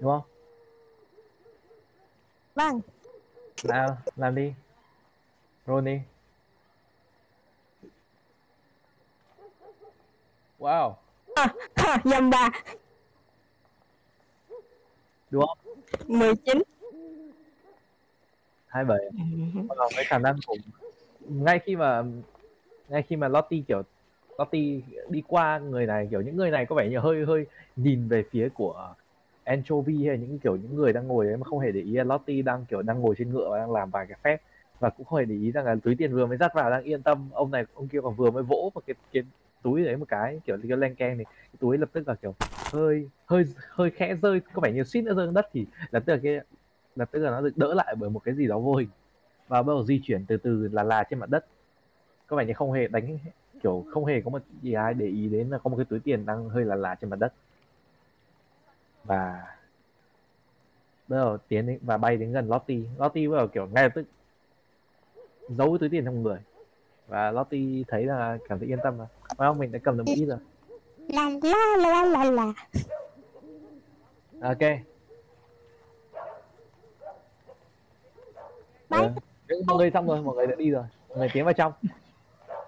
đúng không? Vâng. Nào, làm đi. Roll đi. Wow. Nhầm bà. Đúng không? 19. 27. Còn cái khả năng của ngay khi mà Lottie đi qua người này, kiểu những người này có vẻ như hơi nhìn về phía của Anchovy hay những kiểu những người đang ngồi đấy mà không hề để ý là Lottie đang ngồi trên ngựa và đang làm vài cái phép, và cũng không hề để ý rằng là túi tiền vừa mới dắt vào đang yên tâm, ông này ông kia còn vừa mới vỗ vào cái túi đấy một cái kiểu cái len keng này, cái túi lập tức là kiểu hơi khẽ rơi, có vẻ như suýt nữa rơi xuống đất, thì lập tức là nó được đỡ lại bởi một cái gì đó vô hình và bắt đầu di chuyển từ từ là trên mặt đất, có vẻ như không hề đánh kiểu không hề có một gì ai để ý đến là có một cái túi tiền đang hơi là trên mặt đất, và bắt đầu tiến đến và bay đến gần Lottie bắt đầu kiểu ngay lập tức giấu cái túi tiền trong người, và Lottie thấy là cảm thấy yên tâm rồi, phải không, mình đã cầm được một ít rồi. La. Ok. Mọi người xong rồi, mọi người đã đi rồi, mọi người tiến vào trong.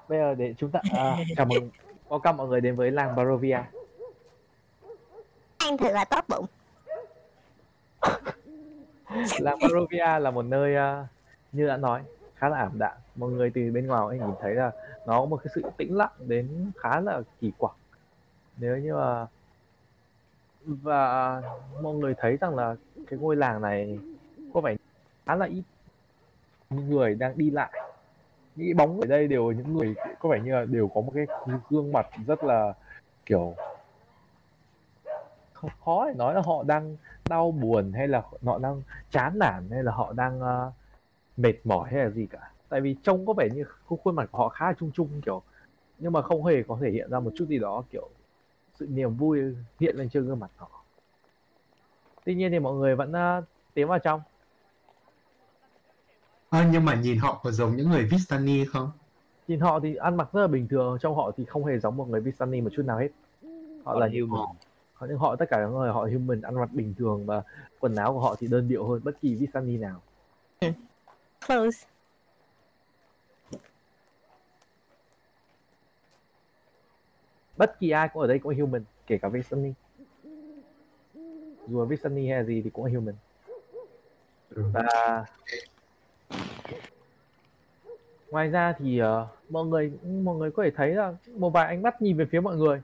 Bây giờ để chúng ta chào mừng, welcome mọi người đến với làng Barovia. Anh thật là tốt bụng. Làng Barovia là một nơi như đã nói khá là ảm đạm. Mọi người từ bên ngoài anh nhìn thấy là nó có một cái sự tĩnh lặng đến khá là kỳ quặc. Nếu như mà và mọi người thấy rằng là cái ngôi làng này có vẻ khá là ít người đang đi lại, những bóng ở đây đều những người có vẻ như là đều có một cái gương mặt rất là kiểu khó để nói là họ đang đau buồn hay là họ đang chán nản hay là họ đang mệt mỏi hay là gì cả, tại vì trông có vẻ như khuôn mặt của họ khá là chung chung kiểu, nhưng mà không hề có thể hiện ra một chút gì đó kiểu sự niềm vui hiện lên trên gương mặt họ. Tuy nhiên thì mọi người vẫn tiến vào trong. Nhưng mà nhìn họ có giống những người Vistani không? Nhìn họ thì ăn mặc rất là bình thường, trong họ thì không hề giống một người Vistani một chút nào hết. Họ là human. Nhưng họ tất cả những người họ human, ăn mặc bình thường và quần áo của họ thì đơn điệu hơn bất kỳ Vistani nào. Close. Bất kỳ ai cũng ở đây cũng human, kể cả Vistani. Dù là Vistani hay là gì thì cũng là human. Và ngoài ra thì mọi người có thể thấy là một vài ánh mắt nhìn về phía mọi người,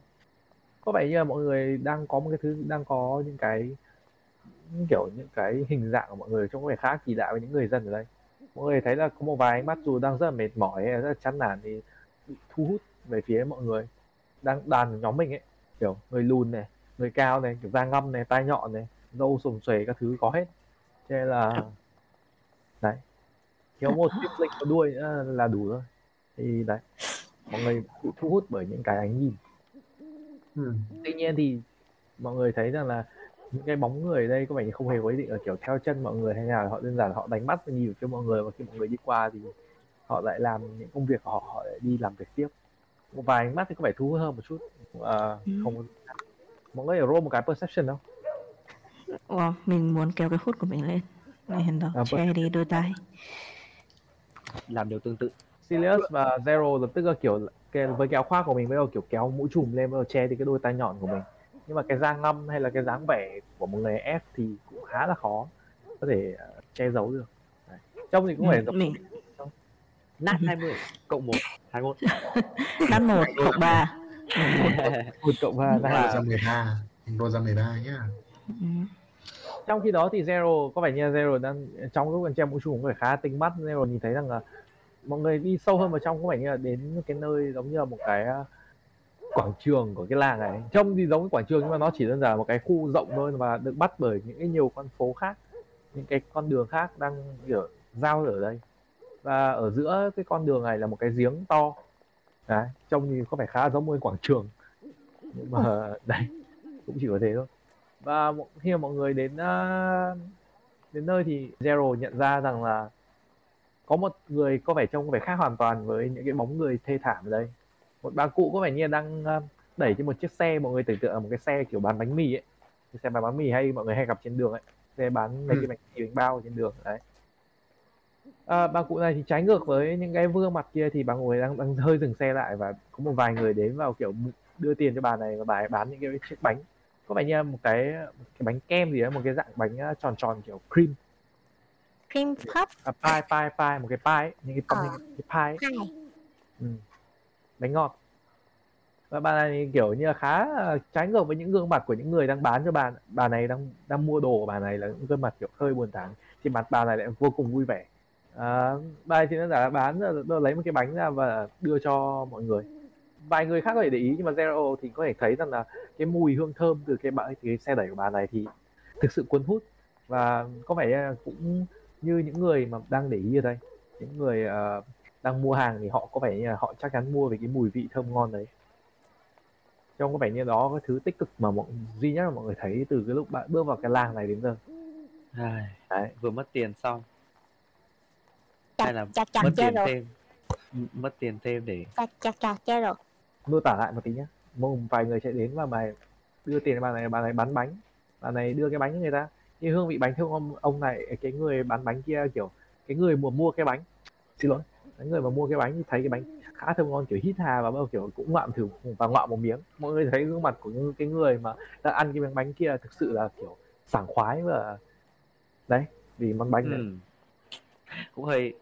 có vẻ như là mọi người đang có một cái thứ, đang có những cái kiểu những cái hình dạng của mọi người trông có vẻ khá kỳ lạ với những người dân ở đây. Mọi người thấy là có một vài ánh mắt dù đang rất là mệt mỏi hay rất là chán nản thì thu hút về phía mọi người đang đàn nhóm mình ấy, kiểu người lùn này, người cao này, kiểu da ngăm này, tai nhọn này, râu sồm xuề các thứ có hết, cho nên là đấy, thiếu một chiếc lệnh vào đuôi là đủ rồi. Thì đấy, mọi người bị thu hút bởi những cái ánh nhìn. Tuy nhiên thì mọi người thấy rằng là những cái bóng người ở đây có vẻ như không hề có ý định là kiểu theo chân mọi người hay nào, họ đơn giản là họ đánh mắt và nhìn cho mọi người, và khi mọi người đi qua thì họ lại làm những công việc của họ, họ lại đi làm việc tiếp. Một vài ánh mắt thì có vẻ thu hút hơn một chút. Không, mọi người roll một cái perception không? Wow, mình muốn kéo cái hút của mình lên. Này hẳn đó, che đi đôi tay. Làm điều tương tự. Silas và Zero lập tức là kiểu với cái áo khoác của mình bắt đầu kiểu kéo mũ trùm lên, bắt đầu che đi cái đôi tai nhọn của mình. Nhưng mà cái da ngăm hay là cái dáng vẻ của một người F thì cũng khá là khó có thể che giấu được. Đấy. Trong thì cũng phải giống mình. Nát 20 cộng 1 21. Nát 1 cộng 3. 1 cộng 3 là 12. Mình đo ra 13 nhá. Trong khi đó thì Zero, có vẻ như Zero đang trong lúc anh che mũ trùm cũng phải khá tinh mắt. Zero nhìn thấy rằng là mọi người đi sâu hơn vào trong, không phải như là đến cái nơi giống như là một cái quảng trường của cái làng này, trông thì giống cái quảng trường nhưng mà nó chỉ đơn giản là một cái khu rộng thôi và được bắt bởi những cái nhiều con phố khác, những cái con đường khác đang kiểu giao ở đây. Và ở giữa cái con đường này là một cái giếng to đấy, trông thì có vẻ khá giống một cái quảng trường nhưng mà đấy cũng chỉ có thế thôi. Và khi mà mọi người đến nơi thì Zero nhận ra rằng là có một người có vẻ trông có vẻ khác hoàn toàn với những cái bóng người thê thảm ở đây. Một bà cụ có vẻ như đang đẩy trên một chiếc xe, mọi người tưởng tượng là một cái xe kiểu bán bánh mì ấy, cái xe bán bánh mì hay mọi người hay gặp trên đường ấy, xe bán mấy cái bánh mì bánh bao trên đường đấy. Bà cụ này thì trái ngược với những cái gương mặt kia thì bà ngồi đang hơi dừng xe lại và có một vài người đến vào kiểu đưa tiền cho bà này và bà ấy bán những cái chiếc bánh có vẻ như một cái bánh kem gì đấy, một cái dạng bánh tròn tròn kiểu cream puff, pie, một cái pie ấy, những cái pie ấy. Ừ. Bánh ngọt. Và bà này kiểu như là khá trái ngược với những gương mặt của những người đang bán cho bà. Bà này đang mua đồ của bà này là những gương mặt kiểu hơi buồn tán, thì mặt bà này lại vô cùng vui vẻ. Bà ấy thì nó đã bán rồi, lấy một cái bánh ra và đưa cho mọi người. Vài người khác có thể để ý nhưng mà Zero thì có thể thấy rằng là cái mùi hương thơm từ cái xe đẩy của bà này thì thực sự cuốn hút. Và có vẻ cũng như những người mà đang để ý ở đây, những người đang mua hàng thì họ có vẻ như là họ chắc chắn mua về cái mùi vị thơm ngon đấy. Trong có vẻ như đó cái thứ tích cực mà duy nhất là mọi người thấy từ cái lúc bạn bước vào cái làng này đến giờ. Đấy, vừa mất tiền xong hay là mất tiền rồi. Mất tiền thêm để chơi rồi. Mô tả lại một tí nhé. Một vài người chạy đến và mày đưa tiền cho bà này bán bánh, bà này đưa cái bánh cho người ta. Nhưng hương vị bánh thơm ông này, cái người bán bánh kia kiểu cái người mua cái bánh, cái người mà mua cái bánh thì thấy cái bánh khá thơm ngon, kiểu hít hà và bao kiểu cũng ngoạm thử và ngoạm một miếng. Mọi người thấy gương mặt của cái người mà đã ăn cái bánh kia thực sự là kiểu sảng khoái và đấy vì món bánh này.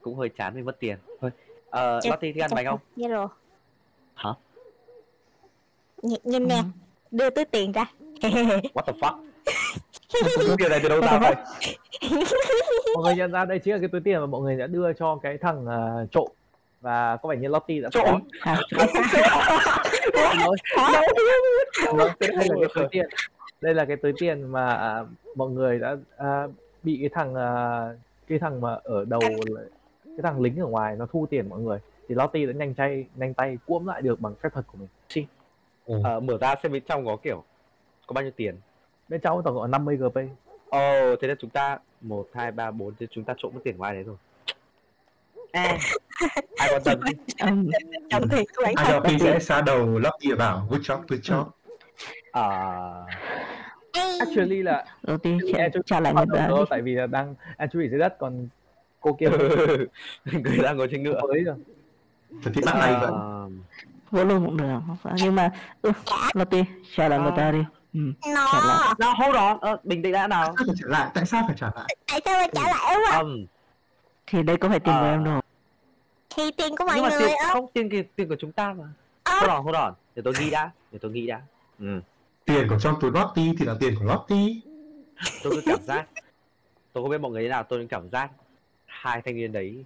Cũng hơi chán vì mất tiền thôi. Lottie thích ăn bánh không? Dạ rồi. Hả? Nhìn nè, đưa túi tiền ra. What the fuck? Điều này từ đâu ra vậy? Mọi người nhận ra đây chính là cái túi tiền mà mọi người đã đưa cho cái thằng trộm. Và có vẻ như Lottie đã trộm. Đây là cái túi tiền mà mọi người đã bị cái thằng mà ở đầu, cái thằng lính ở ngoài nó thu tiền mọi người. Thì Lottie đã nhanh tay cuỗm lại được bằng phép thuật của mình. Mở ra xem bên trong có kiểu có bao nhiêu tiền. Bên trong tổng cộng 50 GP. Thế là chúng ta 1, 2, 3, 4, thế chúng ta trộm mất tiền ngoài đấy rồi. Ai quan tâm đi. IRP sẽ xa đầu Lottie vào good job. Actually là Lottie sẽ trả lại một đứa. Tại vì là đang Anchovy dưới đất, còn cô kia người đang ngồi trên ngựa ấy rồi. Thật thì bạn này vẫn vô luôn cũng được, nhưng mà Lottie trả lại người ta đi. Nó hold on, bình tĩnh đã nào. Tại sao phải trả lại? Tại sao phải trả lại em ạ? Thì đây có phải tiền của em đâu. Thì tiền của mọi người á. Không, tiền của chúng ta mà. Hold on, để tôi nghĩ đã. Tiền của trong túi Lottie thì là tiền của Lottie. Tôi cứ cảm giác, tôi không biết mọi người thế nào, tôi cảm giác hai thanh niên đấy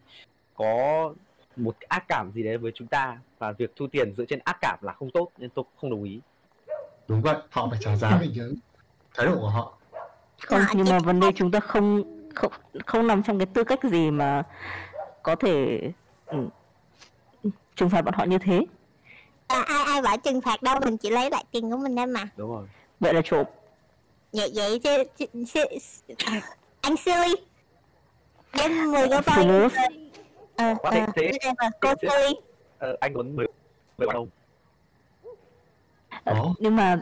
có một ác cảm gì đấy với chúng ta. Và việc thu tiền dựa trên ác cảm là không tốt, nên tôi không đồng ý. Đúng vậy, họ phải trả giá về những thái độ của họ. Không, nhưng mà vấn đề chúng ta không nằm trong cái tư cách gì mà có thể trừng phạt bọn họ như thế. Ai bảo trừng phạt đâu, mình chỉ lấy lại tiền của mình em mà. Đúng rồi. Vậy là trộm. Vậy chứ anh silly. Em 10 cái phone. Cô silly. Anh muốn 10 đồng. Nhưng mà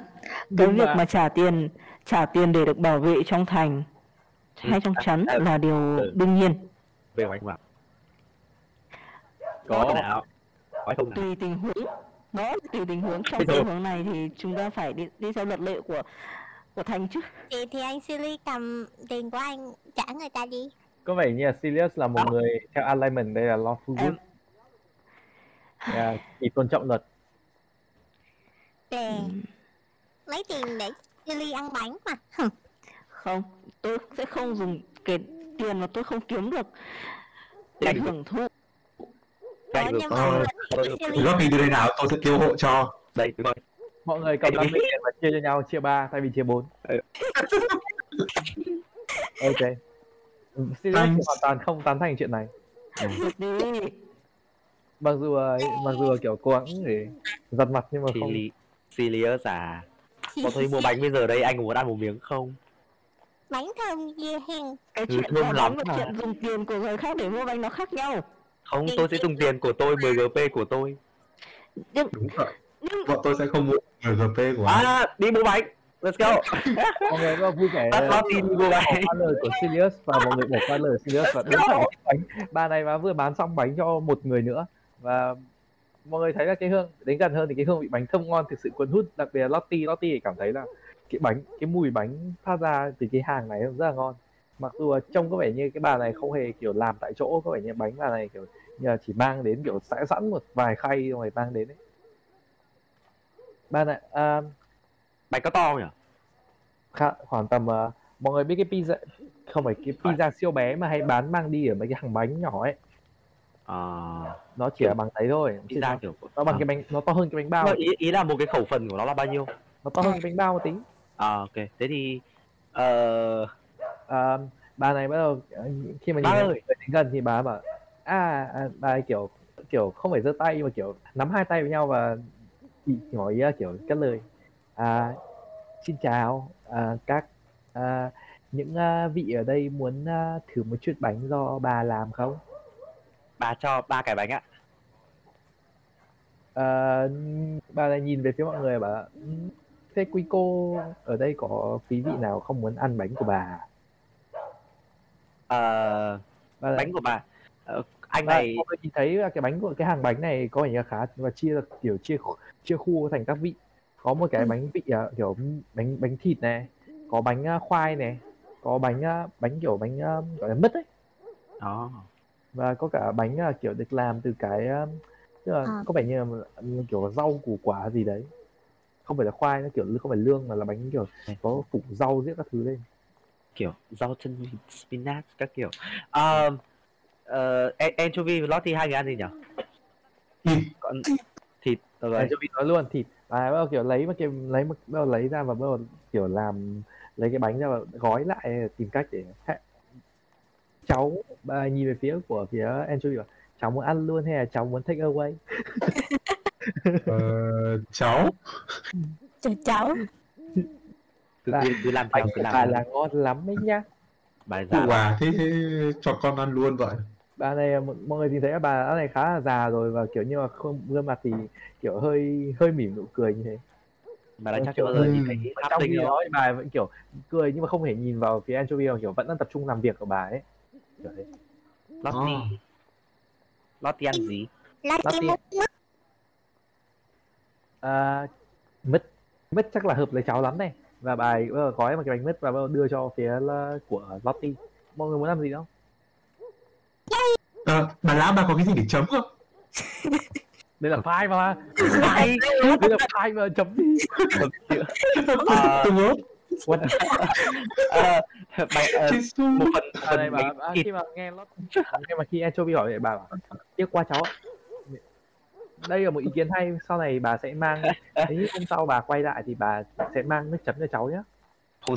việc mà trả tiền để được bảo vệ trong thành hay trong trấn là điều đương nhiên. Về ngoài mà có nào tùy tình huống, nó tùy tình huống. Trong tình huống này thì chúng ta phải đi theo luật lệ của thành chứ. Thì anh Silly cầm tiền của anh trả người ta đi. Có vẻ như là Sirius là một người theo alignment, đây là lawful good, chỉ tôn trọng luật. Để lấy tiền để Silly ăn bánh mà. Không, tôi sẽ không dùng cái tiền mà tôi không kiếm được để hưởng thụ Đây được thôi. Góp mình từ đây nào, tôi sẽ kêu hộ cho. Đây được rồi. Mọi người cầm 50 tiền và chia cho nhau, chia 3 thay vì chia 4. Ok. Silas hoàn toàn không tán thành chuyện này. Mặc dù kiểu cố gắng để giật mặt nhưng mà không. Silas à, bọn tôi mua bánh bây giờ đây, anh muốn ăn một miếng không? Bánh thơm gì hình? Cái chuyện mua bánh và chuyện dùng tiền của người khác để mua bánh nó khác nhau. Không, tôi sẽ dùng tiền của tôi, 10GP của tôi. Đúng rồi. Bọn tôi sẽ không mua 10GP của anh. À, đi mua bánh. Let's go. Mọi người rất vui vẻ. Bắt tin mua bánh. Ba lời của Silas và mọi người bỏ qua lời Silas và đúng là bánh. Bà này mà vừa bán xong bánh cho một người nữa và mọi người thấy là cái hương đến gần hơn thì cái hương vị bánh thơm ngon thực sự cuốn hút, đặc biệt là Lottie thì cảm thấy là cái mùi bánh phát ra từ cái hàng này rất là ngon. Mặc dù trông có vẻ như cái bà này không hề kiểu làm tại chỗ, có vẻ như bánh bà này kiểu nhờ chỉ mang đến kiểu sẵn sẵn một vài khay rồi mang đến đấy. Bà này bánh có to không nhỉ? Khoảng tầm mọi người biết cái pizza không phải cái pizza siêu bé mà hay bán mang đi ở mấy cái hàng bánh nhỏ ấy. Nó chỉ là bằng đấy thôi. Pizza kiểu nó bằng cái bánh, nó to hơn cái bánh bao. Mà ý là một cái khẩu phần của nó là bao nhiêu? Nó to hơn cái bánh bao một tí. Ok, thế thì bà này bắt đầu khi mà nhìn người gần thì bà bảo bà ấy kiểu không phải giơ tay mà kiểu nắm hai tay với nhau và hỏi ý kiểu cất lời. Xin chào các những vị ở đây muốn thử một chút bánh do bà làm không? Bà cho 3 cái bánh ạ. Bà này nhìn về phía mọi người bảo thế quý cô ở đây có quý vị nào không muốn ăn bánh của bà? Bà này, bánh của bà anh này tôi chỉ thấy là cái bánh của cái hàng bánh này có vẻ như khá và chia khu thành các vị. Có một cái bánh vị kiểu bánh thịt này, có bánh khoai này, có bánh kiểu bánh gọi là mứt ấy. Đó. Và có cả bánh kiểu được làm từ cái tức là có vẻ như là kiểu rau củ quả gì đấy. Không phải là khoai, nó kiểu không phải lương mà là bánh kiểu có phủ rau giết các thứ lên. Kiểu rau chân vịt, spinach các kiểu. Anchovy và Lottie hai người ăn gì nhỉ? Còn thịt. Anchovy nói luôn thịt. Bắt đầu kiểu lấy ra và bắt đầu kiểu làm lấy cái bánh ra và gói lại, tìm cách để cháu nhìn về phía của phía Anchovy bảo cháu muốn ăn luôn hay là cháu muốn take away? Cháu làm bánh của bà là ngon lắm đấy nhá. Bà thế cho con ăn luôn vậy. Bà này mọi người thì thấy bà này khá là già rồi và kiểu như là không gương mặt thì kiểu hơi mỉm nụ cười như thế. Bà đã chắc kiểu nhìn thấy trong khi đó bà vẫn kiểu cười nhưng mà không hề nhìn vào phía Anchovy mà kiểu vẫn đang tập trung làm việc của bà ấy. Lottie ăn gì? Lottie mứt chắc là hợp với cháu lắm này. Và bà ấy gói một cái bánh mứt và đưa cho phía của Lottie. Mọi người muốn làm gì không? Bà lão bà có cái gì để chấm không? Đây là file mà. Đây là file mà chấm đi. Một phần này bà khi Anchovy hỏi bà bảo tiếc quá cháu ạ. Đây là một ý kiến hay, sau này bà sẽ mang đấy, hôm sau bà quay lại thì bà sẽ mang nước chấm cho cháu nhé. Hôm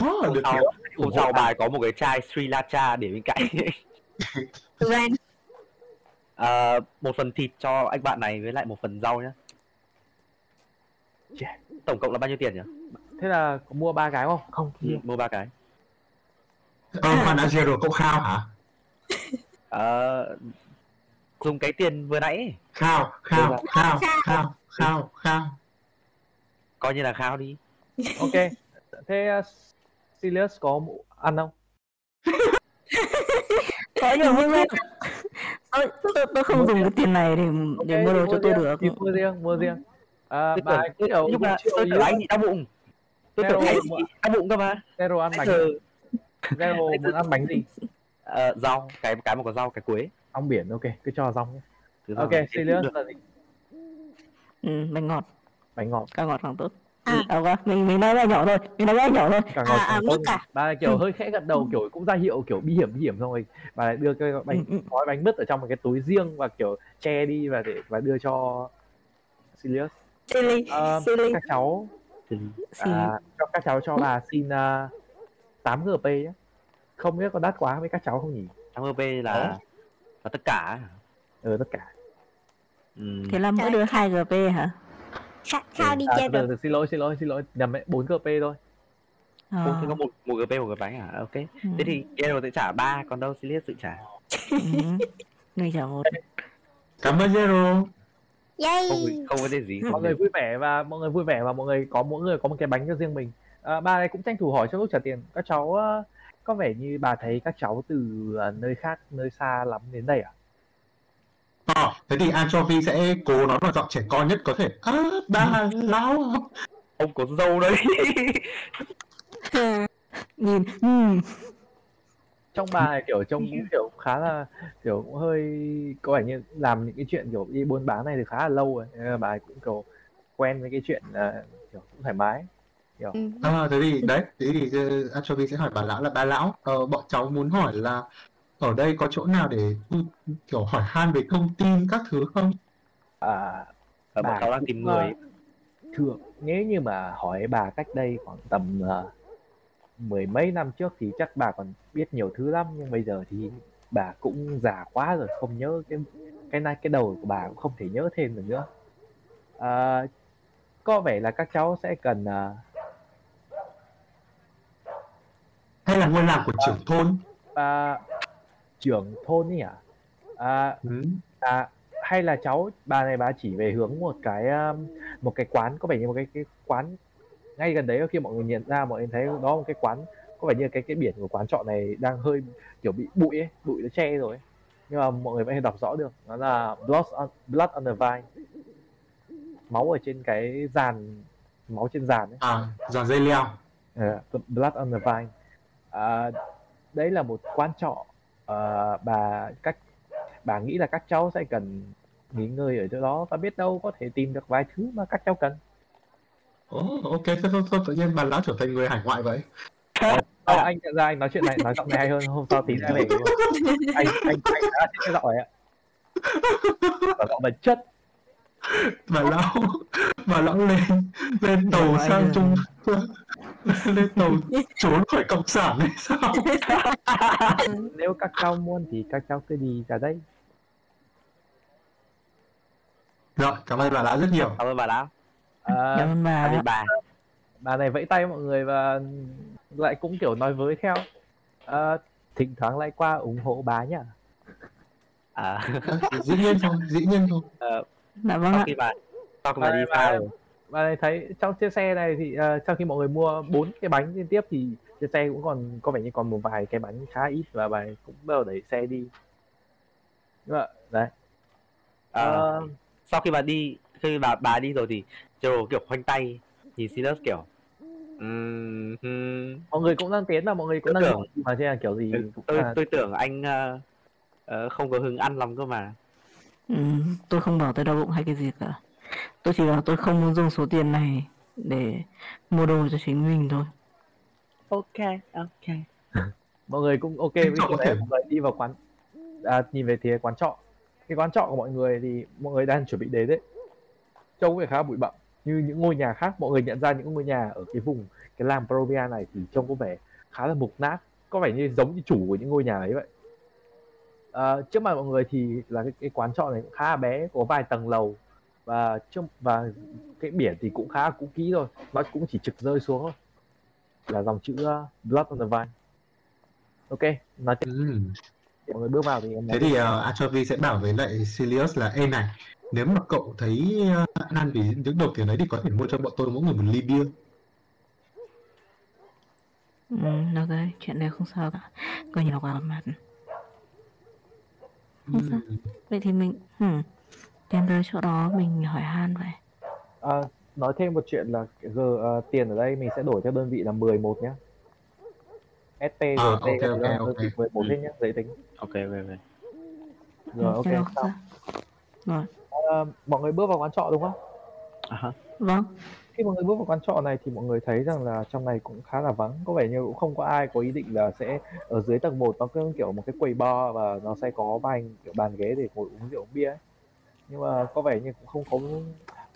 sau bà có một cái chai sriracha để bên cạnh. Một phần thịt cho anh bạn này với lại một phần rau nhé. Tổng cộng là bao nhiêu tiền nhỉ? Thế là có mua 3 cái không? Không, mua 3 cái. Bạn đã Zero cốc khao hả? Dùng cái tiền vừa nãy ấy. Khao. Coi như là khao đi. Ok. Thế Silas có ăn không? Có nhiều mua riêng. Tôi không dùng cái tiền này để mua đồ cho tôi được. Mua riêng. Bà cứ đầu lúc nào tôi tưởng anh bị đau bụng. Tôi tưởng anh bị đau bụng cơ mà. Zero ăn bánh. Zero muốn ăn bánh gì? Rau, cái mà có rau, cái cuối. Ong biển, ok, cứ cho rong nhé. Ok, Silas là gì? Bánh ngọt. Bánh ngọt. Càng ngọt càng tốt. Đâu có, mình nói ra nhỏ thôi, Múc à. Bà này kiểu hơi khẽ gật đầu, kiểu cũng ra hiệu kiểu bí hiểm thôi. Bà lại đưa cái bánh mứt ở trong một cái túi riêng và kiểu che đi và để và đưa cho Silas. Các cháu cho bà xin 8 GP nhé. Không biết có đắt quá với các cháu không nhỉ? 8 GP là tất cả. Tất cả. Thế là mỗi đứa 2 GP hả? Khao đi chơi được. Xin lỗi, nhầm ấy, 4 GP thôi. Không có một GP một cái bánh hả? Ok. Thế thì Gerald sẽ trả 3, còn đâu Silas tự trả. Người trả 1. Cảm ơn Gerald. Yay. Không có gì. Mọi người vui vẻ và mỗi người có một cái bánh cho riêng mình. Bà này cũng tranh thủ hỏi trong lúc trả tiền. Các cháu có vẻ như bà thấy các cháu từ nơi khác, nơi xa lắm đến đây à? Thế thì Anchovy sẽ cố nói vào giọng trẻ con nhất có thể. Bà lão ông có dâu đấy. Nhìn trong bà này trông khá là kiểu cũng hơi có vẻ như làm những cái chuyện kiểu đi buôn bán này thì khá là lâu rồi. Nên là bà cũng kiểu quen với cái chuyện kiểu cũng thoải mái. Thế thì Anchovy sẽ hỏi bà lão là bà lão bọn cháu muốn hỏi là ở đây có chỗ nào để kiểu hỏi han về thông tin các thứ không? Bà cháu đang tìm người. Thường nếu như mà hỏi bà cách đây khoảng tầm 10 mấy năm trước thì chắc bà còn biết nhiều thứ lắm, nhưng bây giờ thì bà cũng già quá rồi, không nhớ cái đầu của bà cũng không thể nhớ thêm được nữa. Có vẻ là các cháu sẽ cần hay là ngôi làng của trưởng thôn. Trưởng thôn ấy à? Hay là bà này bà chỉ về hướng một cái quán, có vẻ như một cái quán ngay gần đấy. Khi mọi người nhận ra, mọi người thấy đó một cái quán có vẻ như cái biển của quán trọ này đang hơi kiểu bị bụi nó che rồi ấy. Nhưng mà mọi người vẫn đọc rõ được, nó là Blood on the Vine, máu ở trên cái giàn, máu trên giàn ấy. Giàn dây leo. Blood on the Vine. Đấy là một quán trọ. Bà nghĩ là các cháu sẽ cần nghỉ ngơi ở chỗ đó và biết đâu có thể tìm được vài thứ mà các cháu cần. Ok, thôi, tự nhiên bà lão trở thành người hải ngoại vậy. Anh nhận ra anh nói chuyện này, nói giọng này hay hơn, hôm sau tí ra về. Anh đã thích cái giọng này ạ. Giọng bật chất. Bà lão lên tàu sang Trung lên tàu trốn khỏi cộng sản hay sao? Nếu các cháu muốn thì các cháu cứ đi ra đây. Rồi, cảm ơn bà lão rất nhiều. Cảm ơn bà lão. Bà này vẫy tay mọi người và lại cũng kiểu nói với theo. Thỉnh thoảng lại qua ủng hộ bà nhá. Dĩ nhiên thôi. Bà này thấy trong chiếc xe này thì sau khi mọi người mua 4 cái bánh liên tiếp thì chiếc xe cũng còn có vẻ như còn một vài cái bánh khá ít, và bà này cũng bắt đầu đẩy xe đi. Đấy. Sau khi bà đi rồi thì Gerald kiểu khoanh tay nhìn Silas kiểu mọi người cũng đang tiến, là mọi người cũng đang tưởng mà thế là kiểu gì. Tôi tưởng anh không có hứng ăn lắm cơ mà. Tôi không bảo tôi đau bụng hay cái gì cả. Tôi chỉ bảo tôi không muốn dùng số tiền này để mua đồ cho chính mình thôi. Ok. Mọi người cũng ok với chuyện đấy. Mọi người đi vào quán, nhìn về phía quán trọ. Cái quán trọ của mọi người thì mọi người đang chuẩn bị đến đấy. Trông có vẻ khá bụi bặm như những ngôi nhà khác. Mọi người nhận ra những ngôi nhà ở cái vùng cái làng Barovia này thì trông có vẻ khá là mục nát, có vẻ như giống như chủ của những ngôi nhà ấy vậy. Trước mặt mọi người thì là cái quán trọ này cũng khá là bé, có vài tầng lầu, và cái biển thì cũng khá là cũ kỹ rồi, nó cũng chỉ trực rơi xuống thôi, là dòng chữ Blood on the Vine. Ok, nói tiếp. Mọi người bước vào thì em thế thì Anchovy sẽ bảo với lại Silas là em này, nếu mà cậu thấy ăn vì những đồng tiền đấy thì có thể mua cho bọn tôi mỗi người một ly bia. Được đấy, chuyện này không sao cả, coi nhỏ quá mặt. Vậy thì mình tìm tới chỗ đó mình hỏi han vậy. Nói thêm một chuyện là tiền ở đây mình sẽ đổi theo đơn vị là 11 nhé. SP rồi, đơn vị 11 nhé, dễ tính. Ok. Rồi. Mọi người bước vào quán trọ đúng không? Vâng. Khi mọi người bước vào quán trọ này thì mọi người thấy rằng là trong này cũng khá là vắng, có vẻ như cũng không có ai có ý định là sẽ ở dưới tầng 1 nó cứ kiểu một cái quầy bar và nó sẽ có vài kiểu bàn ghế để ngồi uống rượu uống bia ấy. Nhưng mà có vẻ như cũng không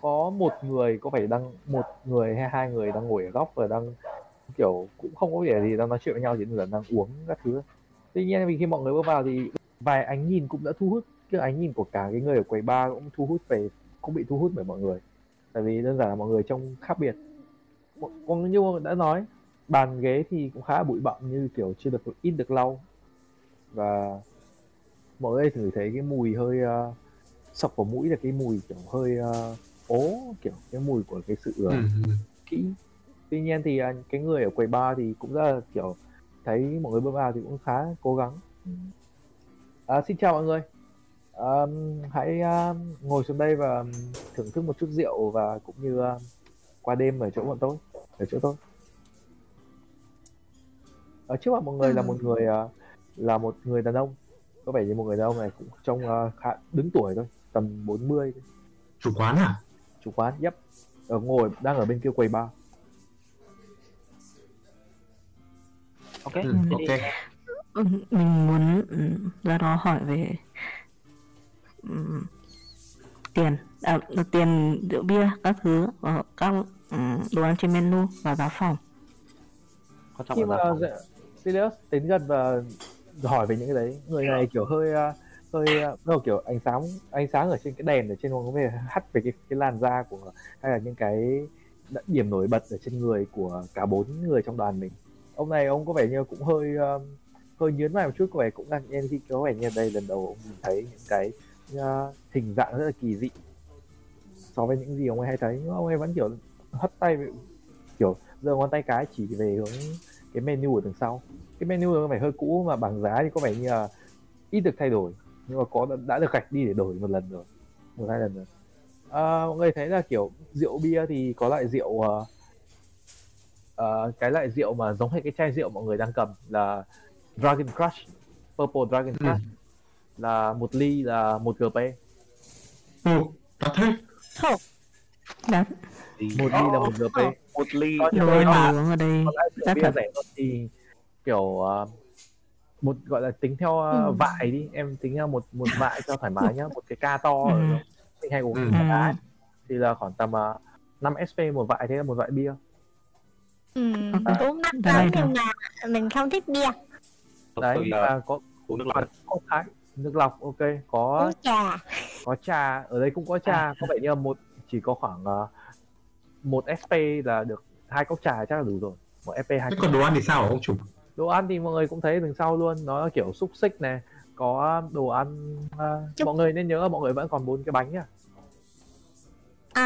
có một người, có vẻ đang một người hay hai người đang ngồi ở góc và đang kiểu cũng không có vẻ gì đang nói chuyện với nhau, chỉ là đang uống các thứ. Tuy nhiên vì khi mọi người bước vào thì vài ánh nhìn cũng đã thu hút, cái ánh nhìn của cả cái người ở quầy bar cũng thu hút về, cũng bị thu hút bởi mọi người. Tại vì đơn giản là mọi người trông khác biệt. Còn như đã nói, bàn ghế thì cũng khá là bụi bặm, như kiểu chưa được ít được lau. Và mọi người thử thấy cái mùi hơi sọc vào mũi, là cái mùi kiểu hơi ố, kiểu cái mùi của cái sự kỹ. Tuy nhiên thì cái người ở quầy bar thì cũng rất là kiểu thấy mọi người bước vào thì cũng khá cố gắng. Xin chào mọi người. Hãy ngồi xuống đây và thưởng thức một chút rượu và cũng như qua đêm ở chỗ bọn tôi, ở chỗ tôi. Ở trước mặt mọi người là một người đàn ông. Có vẻ như một người đàn ông này cũng trông khá đứng tuổi thôi, tầm 40. Chủ quán à? Chủ quán, yep. Ngồi đang ở bên kia quầy bar. Ok. Mình muốn ra đó hỏi về tiền rượu bia các thứ, các đồ ăn trên menu và giá phòng. Khi mà Silas đến gần và hỏi về những cái đấy, người này kiểu hơi kiểu ánh sáng ở trên cái đèn ở trên nó về hắt về cái làn da của, hay là những cái điểm nổi bật ở trên người của cả bốn người trong đoàn mình. Ông này ông có vẻ như cũng hơi nhướng mày một chút, có vẻ cũng ngạc nhiên khi có vẻ như đây lần đầu ông thấy những cái hình dạng rất là kỳ dị so với những gì ông ấy hay thấy. Nhưng ông ấy vẫn kiểu hất tay, kiểu giơ ngón tay cái chỉ về hướng cái menu ở đằng sau. Cái menu có vẻ hơi cũ mà bảng giá thì có vẻ như là ít được thay đổi, nhưng mà đã được gạch đi để đổi một hai lần rồi. Mọi người thấy là kiểu rượu bia thì có loại rượu cái loại rượu mà giống hệt cái chai rượu mọi người đang cầm là Dragon Crush, Purple Dragon Crush, là một ly là 1 GP. Thật thế? Đắt. Một ly là 1 GP. Một ly. Rồi mà uống ở đây giá cả rẻ hơn thì kiểu một gọi là tính theo vại đi, em tính theo một vại cho thoải mái nhá, một cái ca to rồi. Mình hay uống cái thì là khoảng tầm 5 SP một vại, thế là một vại bia. Uống nước lắm nhưng mà mình không thích bia. Đấy là có uống nước lọc. Nước lọc ok, có trà. Có trà, ở đây cũng có trà, có vẻ như một chỉ có khoảng 1 SP là được 2 cốc trà chắc là đủ rồi. 1 SP 2. Thế còn đồ ăn thì sao hả ông chủ? Đồ ăn thì mọi người cũng thấy đằng sau luôn, nó kiểu xúc xích này, có đồ ăn mọi người nên nhớ mọi người vẫn còn 4 cái bánh nhá.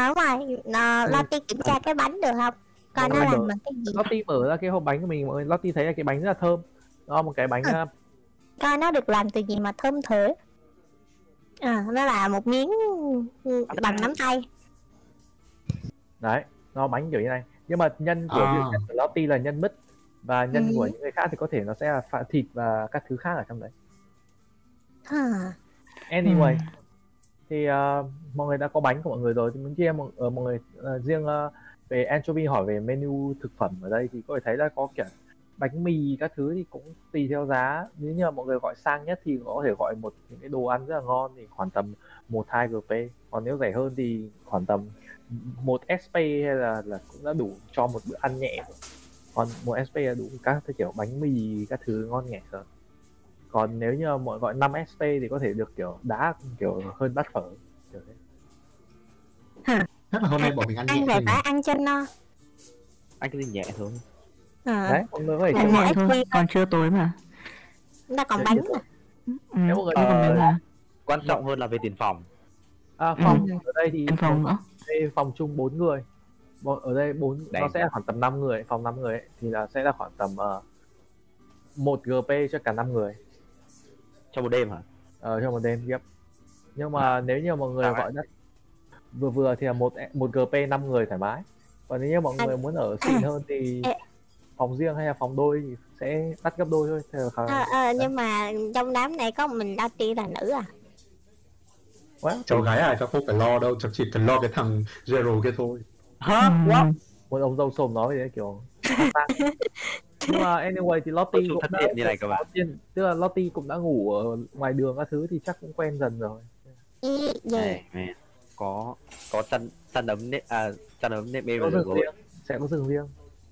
Đúng rồi, Lottie kiểm tra cái bánh được không? Còn nó làm bằng cái gì? Lottie mở ra cái hộp bánh của mình, mọi người Lottie thấy là cái bánh rất là thơm. Đó một cái bánh coi nó được làm từ gì mà thơm thế. Nó là một miếng bằng nắm tay. Đấy, nó bánh kiểu như này. Nhưng mà nhân của nhân của Lottie là nhân mứt. Và nhân của những người khác thì có thể nó sẽ là phạ thịt và các thứ khác ở trong đấy. Anyway, thì mọi người đã có bánh của mọi người rồi. Thì muốn chia mọi người riêng về Anchovy hỏi về menu thực phẩm ở đây thì có thể thấy là có kiểu bánh mì các thứ thì cũng tùy theo giá. Nếu như mọi người gọi sang nhất thì có thể gọi những cái đồ ăn rất là ngon thì khoảng tầm 1-2 GP. Còn nếu rẻ hơn thì khoảng tầm 1 SP hay là cũng đã đủ cho một bữa ăn nhẹ. Còn 1 SP là đủ các cái kiểu bánh mì các thứ ngon nhẹ rồi. Còn nếu như mọi gọi 5 SP thì có thể được kiểu đá kiểu hơn bát phở kiểu thế. Thế là hôm nay bọn mình ăn nhẹ thôi. Ăn phải ăn chân no. Ăn cái gì nhẹ thôi. Đấy, mọi người có thể còn chưa tối mà. Chúng ta còn bánh mà. Nếu mọi người quan trọng hơn là về tiền phòng. Phòng ở đây thì phòng nữa. Đây phòng chung 4 người. Ở đây 4 đấy. Nó sẽ là khoảng tầm 5 người, phòng 5 người ấy, thì là sẽ là khoảng tầm 1 GP cho cả 5 người. Cho một đêm hả? Cho một đêm tiếp. Nhưng mà nếu như mọi người gọi đất vừa thì là 1 GP 5 người thoải mái. Còn nếu như mọi người muốn ở xịn hơn thì phòng riêng hay là phòng đôi thì sẽ đắt gấp đôi thôi. Nhưng mà trong đám này có mình Lottie là nữ à? Cháu gái à, cháu không phải lo đâu, cháu chỉ cần lo cái thằng Zero kia thôi. Hả? What? Ôi ông dâu xồm nói vậy kiểu. Nhưng mà anyway thì Lottie cũng đã như này các bạn. Tức là Lottie cũng đã ngủ ở ngoài đường các thứ thì chắc cũng quen dần rồi. Này, mẹ. Có chăn ấm nệm à, chăn ấm nệm mê rồi. Sẽ có giường riêng.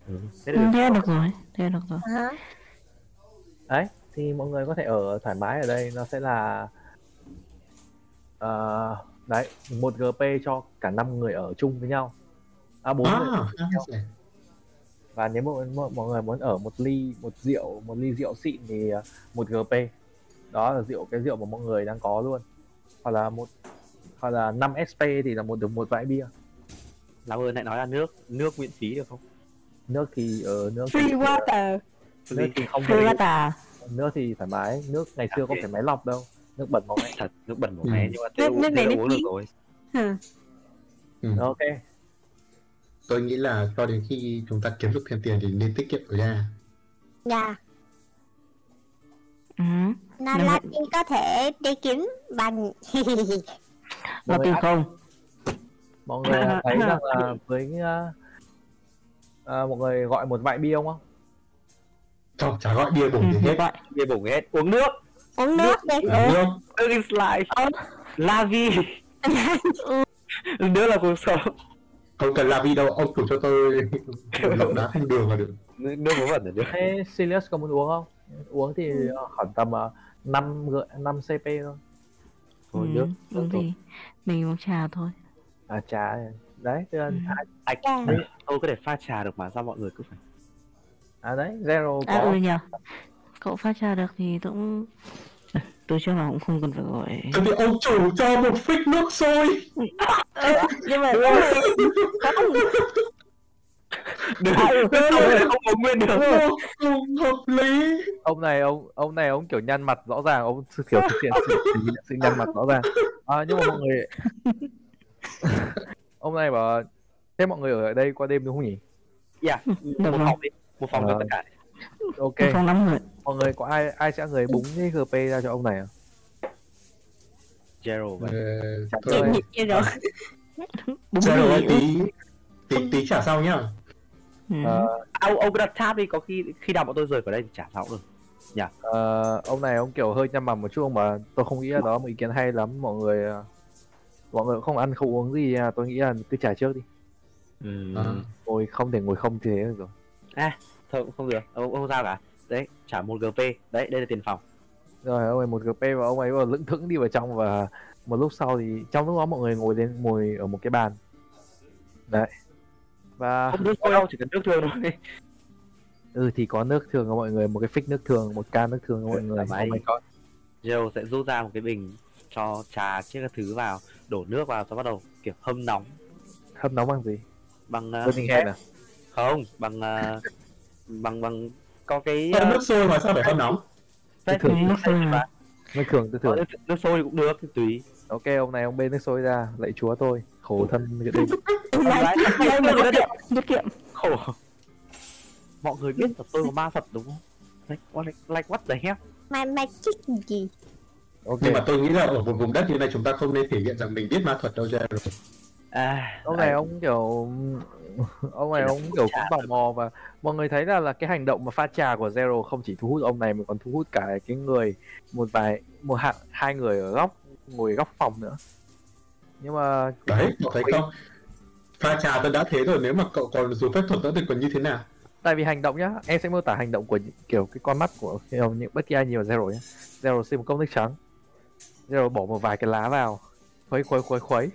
Ừ. Thế được rồi. À. Đấy, thì mọi người có thể ở thoải mái ở đây, nó sẽ là đấy, một GP cho cả 5 người ở chung với nhau. À 4 người ở với nhau. Và nếu mọi người muốn ở một ly rượu xịn thì 1 GP. Đó là cái rượu mà mọi người đang có luôn. Hoặc là 5 SP thì là được một vại bia. Làm ơn hãy nói là nước miễn phí được không? Nước free water. Nước thì không free water. Nước thì thoải mái, nước ngày xưa không phải máy lọc đâu. Nước bẩn màu mè nhưng mà nước này uống được rồi. Ok. Tôi nghĩ là cho đến khi chúng ta kiếm được thêm tiền thì nên tiết kiệm ra. Dạ. Là đi có thể đi kiếm bằng mà tiền không. Mọi người thấy rằng là với mọi người gọi một vại bia không? Không, chả gọi bia bổng gì hết. Bia bổng hết, uống nước. Nước is life. La vie. Nước là cuộc sống. Không cần la vie đâu, ông chủ cho tôi lọc đá thanh đường là được. Nước có vẩn là được. Thế Silas có muốn uống không? Uống thì khoảng tầm 5 CP thôi. Thôi nước thì mình uống trà thôi. À trà đấy, tôi có thể pha trà được mà sao mọi người cứ phải. À đấy, Zero có. Nhờ. Cậu pha trà được thì tôi cũng... Tôi cho là cũng không cần phải gọi... Thế thì ông chủ cho một phích nước sôi! Nhưng mà... Được, không có nguyên được. Không hợp lý. Ông này kiểu nhăn mặt rõ ràng, ông kiểu thực hiện sự nhăn mặt rõ ràng. À, nhưng mà mọi người... Ông này bảo... Thế mọi người ở đây qua đêm đúng không nhỉ? Dạ, một phòng đi. Một phòng cho tất cả. Ok. Một phòng 5 người. Mọi người có ai sẽ người búng cái GP ra cho ông này à? Gerald vậy. Gerald tí trả sau nhá. Ông đặt tab đi, có khi nào bọn tôi rời khỏi đây thì trả sau được. Dạ. Ông này ông kiểu hơi nhăm mầm một chút mà tôi không nghĩ là đó một ý kiến hay lắm, mọi người cũng không ăn không uống gì à, tôi nghĩ là cứ trả trước đi. Ngồi không thế được rồi. À, thôi cũng không được, ông sao cả. Đấy, trả 1 GP. Đấy, đây là tiền phòng. Rồi, ông ấy 1 GP và ông ấy vào lững thững đi vào trong. Và một lúc sau thì trong lúc đó mọi người ngồi ở một cái bàn. Đấy. Và... không nước thôi đâu, chỉ cần nước thường thôi. Thì có nước thường cho mọi người. Một cái phích nước thường, một can nước thường cho mọi người. Joe sẽ rút ra một cái bình cho trà chiếc các thứ vào. Đổ nước vào, sau bắt đầu kiểu hâm nóng. Hâm nóng bằng gì? Bằng... Không, bằng có cái nước sôi mà sao phải hâm nóng? Nước thường. Nước sôi cũng được, tùy. Ok, ông này ông bê nước sôi ra, lạy chúa tôi, khổ thân cái đêm. Tiết kiệm. Khổ. Mọi người biết là tôi có ma thuật đúng không? Like what the hell? Ma chích gì? Ok. Nhưng mà tôi nghĩ là ở một vùng đất như này chúng ta không nên thể hiện rằng mình biết ma thuật đâu ra rồi. À, ông này ông kiểu cũng tò mò và mọi người thấy là cái hành động mà pha trà của Zero không chỉ thu hút ông này mà còn thu hút cả cái người hai người ở ngồi góc phòng nữa. Nhưng mà đấy, cậu thấy không? Pha trà tôi đã thế rồi, nếu mà cậu còn dùng phép thuật nữa thì còn như thế nào? Tại vì hành động nhá, em sẽ mô tả hành động của kiểu cái con mắt của những bất kỳ ai nhìn vào Zero nhá. Zero xin một cốc nước trắng. Zero bỏ một vài cái lá vào. Khuấy.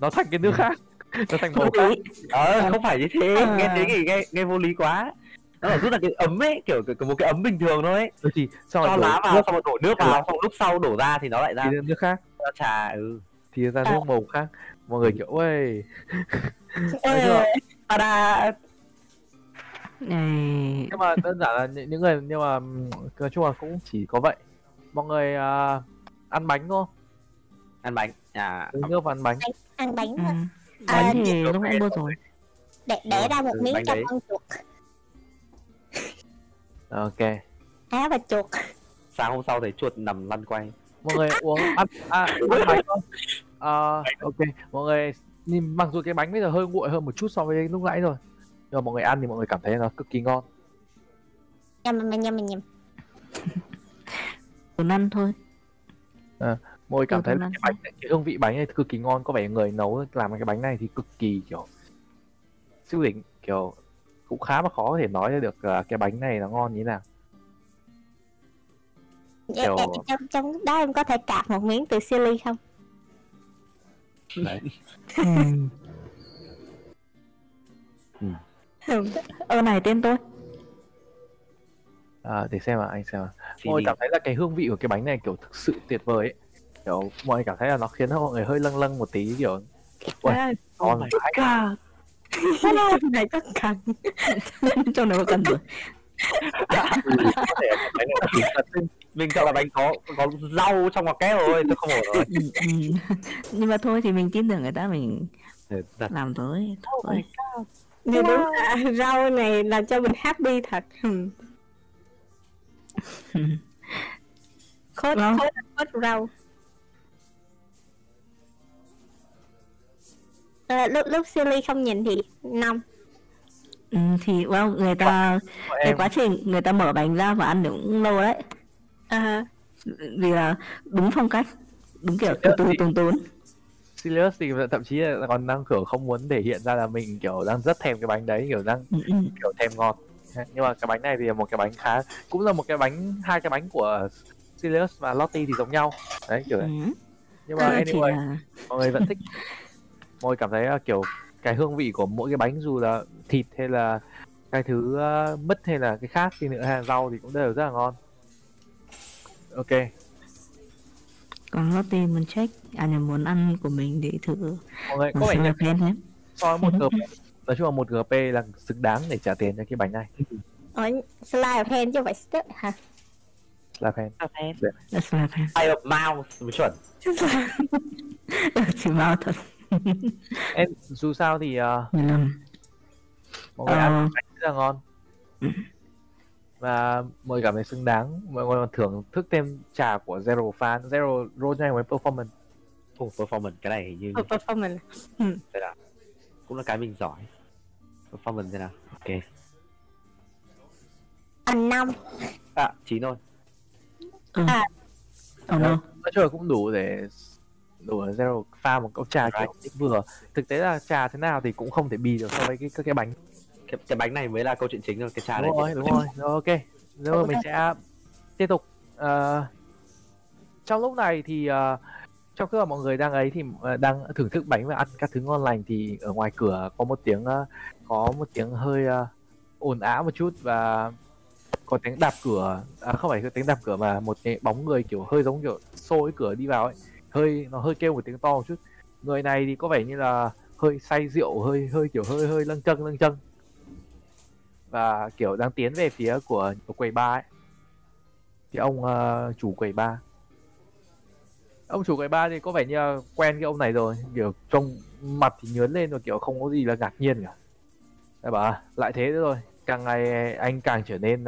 Nó thành cái nước khác. Nó thành màu khác. Không phải như thế. Nghe thế thì nghe vô lý quá. Nó là rút là cái ấm ấy, kiểu một cái ấm bình thường thôi ấy. Thì cho lá vào, xong rồi đổ nước vào, xong lúc sau đổ ra thì nó lại ra thì nước khác. Nó trà, thì ra nước màu khác. Mọi người kiểu ơi. Tada. Nhưng mà đơn giản là những người, nhưng mà nói chung là cũng chỉ có vậy. Mọi người ăn bánh thôi. Ăn bánh à? Nước và ăn bánh thôi. Bánh thì lúc nãy mua rồi. Để ra một miếng cho con chuột. Ok. Á và chuột. Sáng hôm sau thấy chuột nằm lăn quay. Mọi người uống ăn bánh thôi. Ok, mọi người Nhìn mặc dù cái bánh bây giờ hơi nguội hơn một chút so với lúc nãy rồi, nhưng mà mọi người ăn thì mọi người cảm thấy nó cực kỳ ngon. Nhầm. Muốn ăn thôi. Mọi người cảm thấy cái bánh này, cái hương vị bánh này cực kỳ ngon, có vẻ người nấu làm cái bánh này thì cực kỳ kiểu siêu đỉnh, kiểu cũng khá mà khó có thể nói được cái bánh này nó ngon như thế nào. Kiểu... Trong lúc đó em có thể cạp một miếng từ Silly không? Đấy. Này tên tôi. Để xem ạ, anh xem ạ. Mọi cảm thấy là cái hương vị của cái bánh này kiểu thực sự tuyệt vời ấy. Kiểu mọi cảm thấy là nó khiến mọi người hơi lâng lâng một tí kiểu. Ôi, con phải cả. Trong này có cần. Trong này có cần rồi. Mình cho là bánh có rau trong hoặc kép rồi, tôi không ổn rồi. Nhưng mà thôi thì mình tin tưởng người ta, mình làm tới thôi. Như đúng là rau này làm cho mình happy thật. Khốt rau. Lúc Silly không nhìn thì nông. Thì wow, người ta cái quá trình người ta mở bánh ra và ăn được cũng lâu đấy. Vì là đúng phong cách, đúng kiểu tốn. Silas thì thậm chí là còn đang kiểu không muốn thể hiện ra là mình kiểu đang rất thèm cái bánh đấy, kiểu đang kiểu thèm ngọt. Nhưng mà cái bánh này thì một cái bánh khá, cũng là một cái bánh, hai cái bánh của Silas và Lottie thì giống nhau đấy kiểu đấy. Nhưng mà anyway là... mọi người vẫn thích. Mọi người cảm thấy kiểu cái hương vị của mỗi cái bánh, dù là thịt hay là cái thứ mứt hay là cái khác thì nữa, hay rau thì cũng đều rất là ngon. Ok. Còn Lottie muốn check muốn ăn của mình để thử. Mọi người có vẻ khen lắm. So với 1 GP, nói chung là 1 GP là xứng đáng để trả tiền cho cái bánh này. Slide of hand chứ không phải stick hả? Slide of hand. Slide of mouth mới chuẩn. Chỉ mouth thật. Em dù sao thì mọi người ăn bánh rất là ngon và mọi người cảm thấy xứng đáng. Mọi người còn thưởng thức thêm trà của Zero fan. Zero role này với performance. Performance cái này hình như performance cũng là cái mình giỏi. Performance thế nào? Ok. Ăn 5 9 thôi. Nói chung là cũng đủ Zero pha một cốc trà kiểu vừa. Thực tế là trà thế nào thì cũng không thể bì được so với cái bánh. Cái bánh này mới là câu chuyện chính rồi, cái trà này. Đúng rồi. Ok. Rồi mình sẽ tiếp tục. Trong lúc này thì trong khi mọi người đang ấy thì đang thưởng thức bánh và ăn các thứ ngon lành thì ở ngoài cửa có một tiếng hơi ồn ào một chút và có tiếng đạp cửa, không phải tiếng đạp cửa mà một cái bóng người kiểu hơi giống kiểu xô cái cửa đi vào ấy. Nó hơi kêu một tiếng to một chút. Người này thì có vẻ như là hơi say rượu, hơi lâng châng và kiểu đang tiến về phía của quầy bar ấy. Thì ông chủ quầy bar thì có vẻ như là quen cái ông này rồi, kiểu trông mặt thì nhớn lên rồi, kiểu không có gì là ngạc nhiên cả. Đấy, bà lại thế nữa rồi, càng ngày anh càng trở nên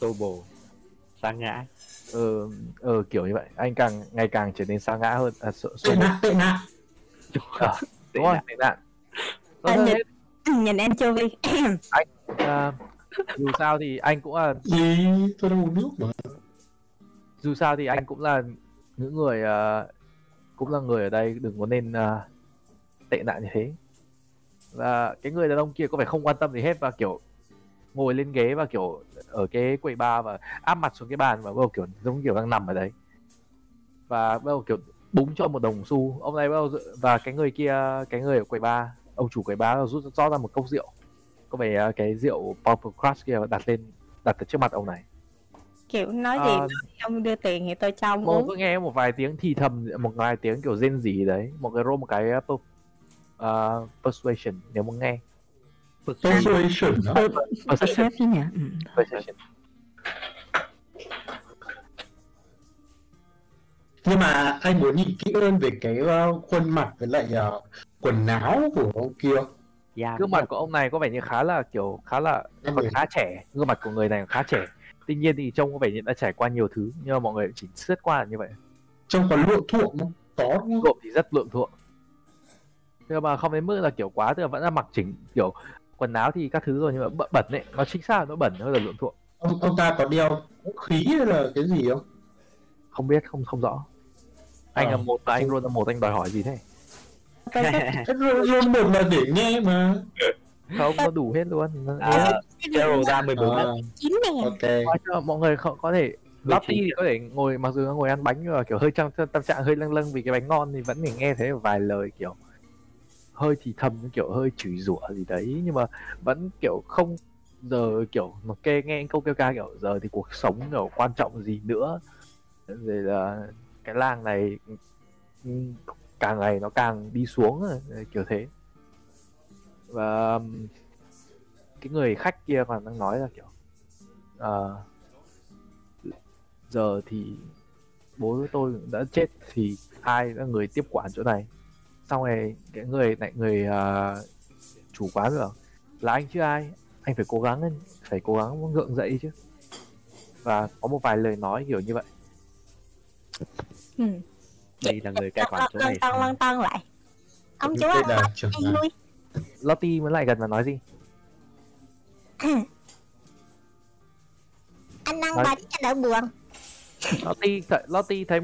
tô bồ sa ngã. Kiểu như vậy, anh càng ngày càng trở nên sa ngã hơn. Tệ nạn. Đúng rồi, tệ nạn. Nhìn Anchovy. Anh dù sao thì anh cũng là gì? Tôi đang uống nước mà. Dù sao thì anh cũng là những người cũng là người ở đây, đừng có nên tệ nạn như thế. Và cái người đàn ông kia có vẻ không quan tâm gì hết và kiểu ngồi lên ghế và kiểu ở cái quầy bar và áp mặt xuống cái bàn và bao kiểu giống kiểu đang nằm ở đấy và bao kiểu búng cho một đồng xu. Ông này bao và cái người kia, cái người ở quầy bar, ông chủ quầy bar rút rót ra một cốc rượu, có vẻ cái rượu Purple Crush kia, và đặt ở trước mặt ông này kiểu nói gì ông đưa tiền thì tôi cho ông uống. Cứ nghe một vài tiếng thì thầm, một vài tiếng kiểu rên rỉ đấy. Một cái roll một cái persuasion nếu muốn nghe. Persuasion. Nhưng mà anh muốn nhìn kỹ hơn về cái khuôn mặt với lại quần áo của ông kia. Gương mặt của ông này có vẻ như khá trẻ. Gương mặt của người này khá trẻ. Tuy nhiên thì trông có vẻ như đã trải qua nhiều thứ, nhưng mà mọi người chỉ lướt qua là như vậy. Trông còn lụa thuộm không? Có đúng không? Thì rất lượng thuộc. Nhưng mà không đến mức là kiểu quá, tức là vẫn là mặc chỉnh kiểu quần áo thì các thứ rồi, nhưng mà bẩn ấy, nó chính xác là nó bẩn hơn là lượng thuộc. Ông ta có đeo khí hay là cái gì không? Không biết, không rõ. Anh là một, anh luôn là một, anh đòi hỏi gì thế? Luôn một là để nghe mà. Không, có đủ hết luôn. Gerald ra 14 lần. Ok. Mọi người có thể Lottie thì có thể ngồi, mặc dù nó ngồi ăn bánh nhưng mà kiểu hơi trong tâm trạng hơi lâng lâng vì cái bánh ngon thì vẫn phải nghe thấy vài lời kiểu hơi thì thầm, kiểu hơi chửi rủa gì đấy, nhưng mà vẫn kiểu không giờ kiểu mà kê nghe câu kêu ca kiểu giờ thì cuộc sống kiểu quan trọng gì nữa, rồi là cái làng này càng ngày nó càng đi xuống kiểu thế. Và cái người khách kia còn đang nói là kiểu giờ thì bố tôi đã chết thì ai là người tiếp quản chỗ này. Xong rồi cái người chủ quán rồi là anh chứ ai, anh phải cố gắng lên, phải cố gắng gượng dậy chứ, và có một vài lời nói kiểu như vậy. Đây là người cai quản chỗ này. Lăng tăng lại. Ông chú ơi, anh lui. Lottie mới lại gần và nói gì? Anh đang bánh anh đỡ buồn. Lottie thấy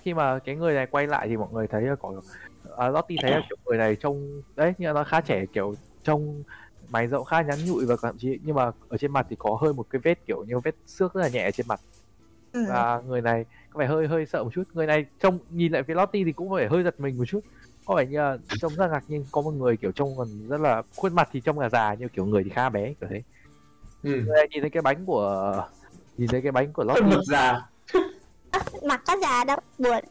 khi mà cái người này quay lại thì mọi người thấy có Lottie thấy là kiểu người này trông đấy, nhưng nó khá trẻ, kiểu trông mày rộng khá nhắn nhụi và thậm chí nhưng mà ở trên mặt thì có hơi một cái vết kiểu như vết xước rất là nhẹ trên mặt. Và người này có vẻ hơi sợ một chút. Người này trông nhìn lại phía Lottie thì cũng phải hơi giật mình một chút. Có vẻ như là trông rất ngạc nhiên, có một người kiểu trông còn rất là khuôn mặt thì trông là già nhưng kiểu người thì khá bé kiểu thế. Người này nhìn thấy cái bánh của Lottie. Mặt già. Mặt có già đâu, buồn.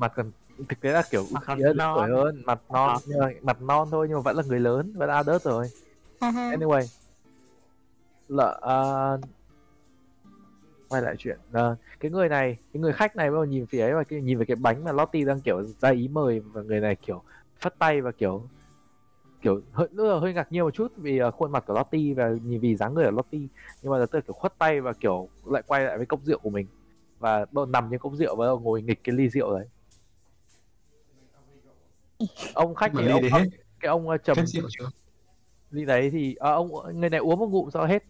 Mặt còn thực tế là kiểu tuổi hơn, mặt non thôi nhưng mà vẫn là người lớn, vẫn là adult rồi. Anyway, quay lại chuyện cái người này, cái người khách này bắt đầu nhìn phía ấy và nhìn về cái bánh mà Lottie đang kiểu ra ý mời, và người này kiểu phất tay và kiểu hơi ngạc nhiên một chút vì khuôn mặt của Lottie và nhìn vì dáng người của Lottie, nhưng mà là tôi kiểu khuất tay và kiểu lại quay lại với cốc rượu của mình và bắt đầu nằm trên cốc rượu và ngồi nghịch cái ly rượu đấy. Ông khách thì ông trầm ly đấy thì ông người này uống một ngụm sao hết.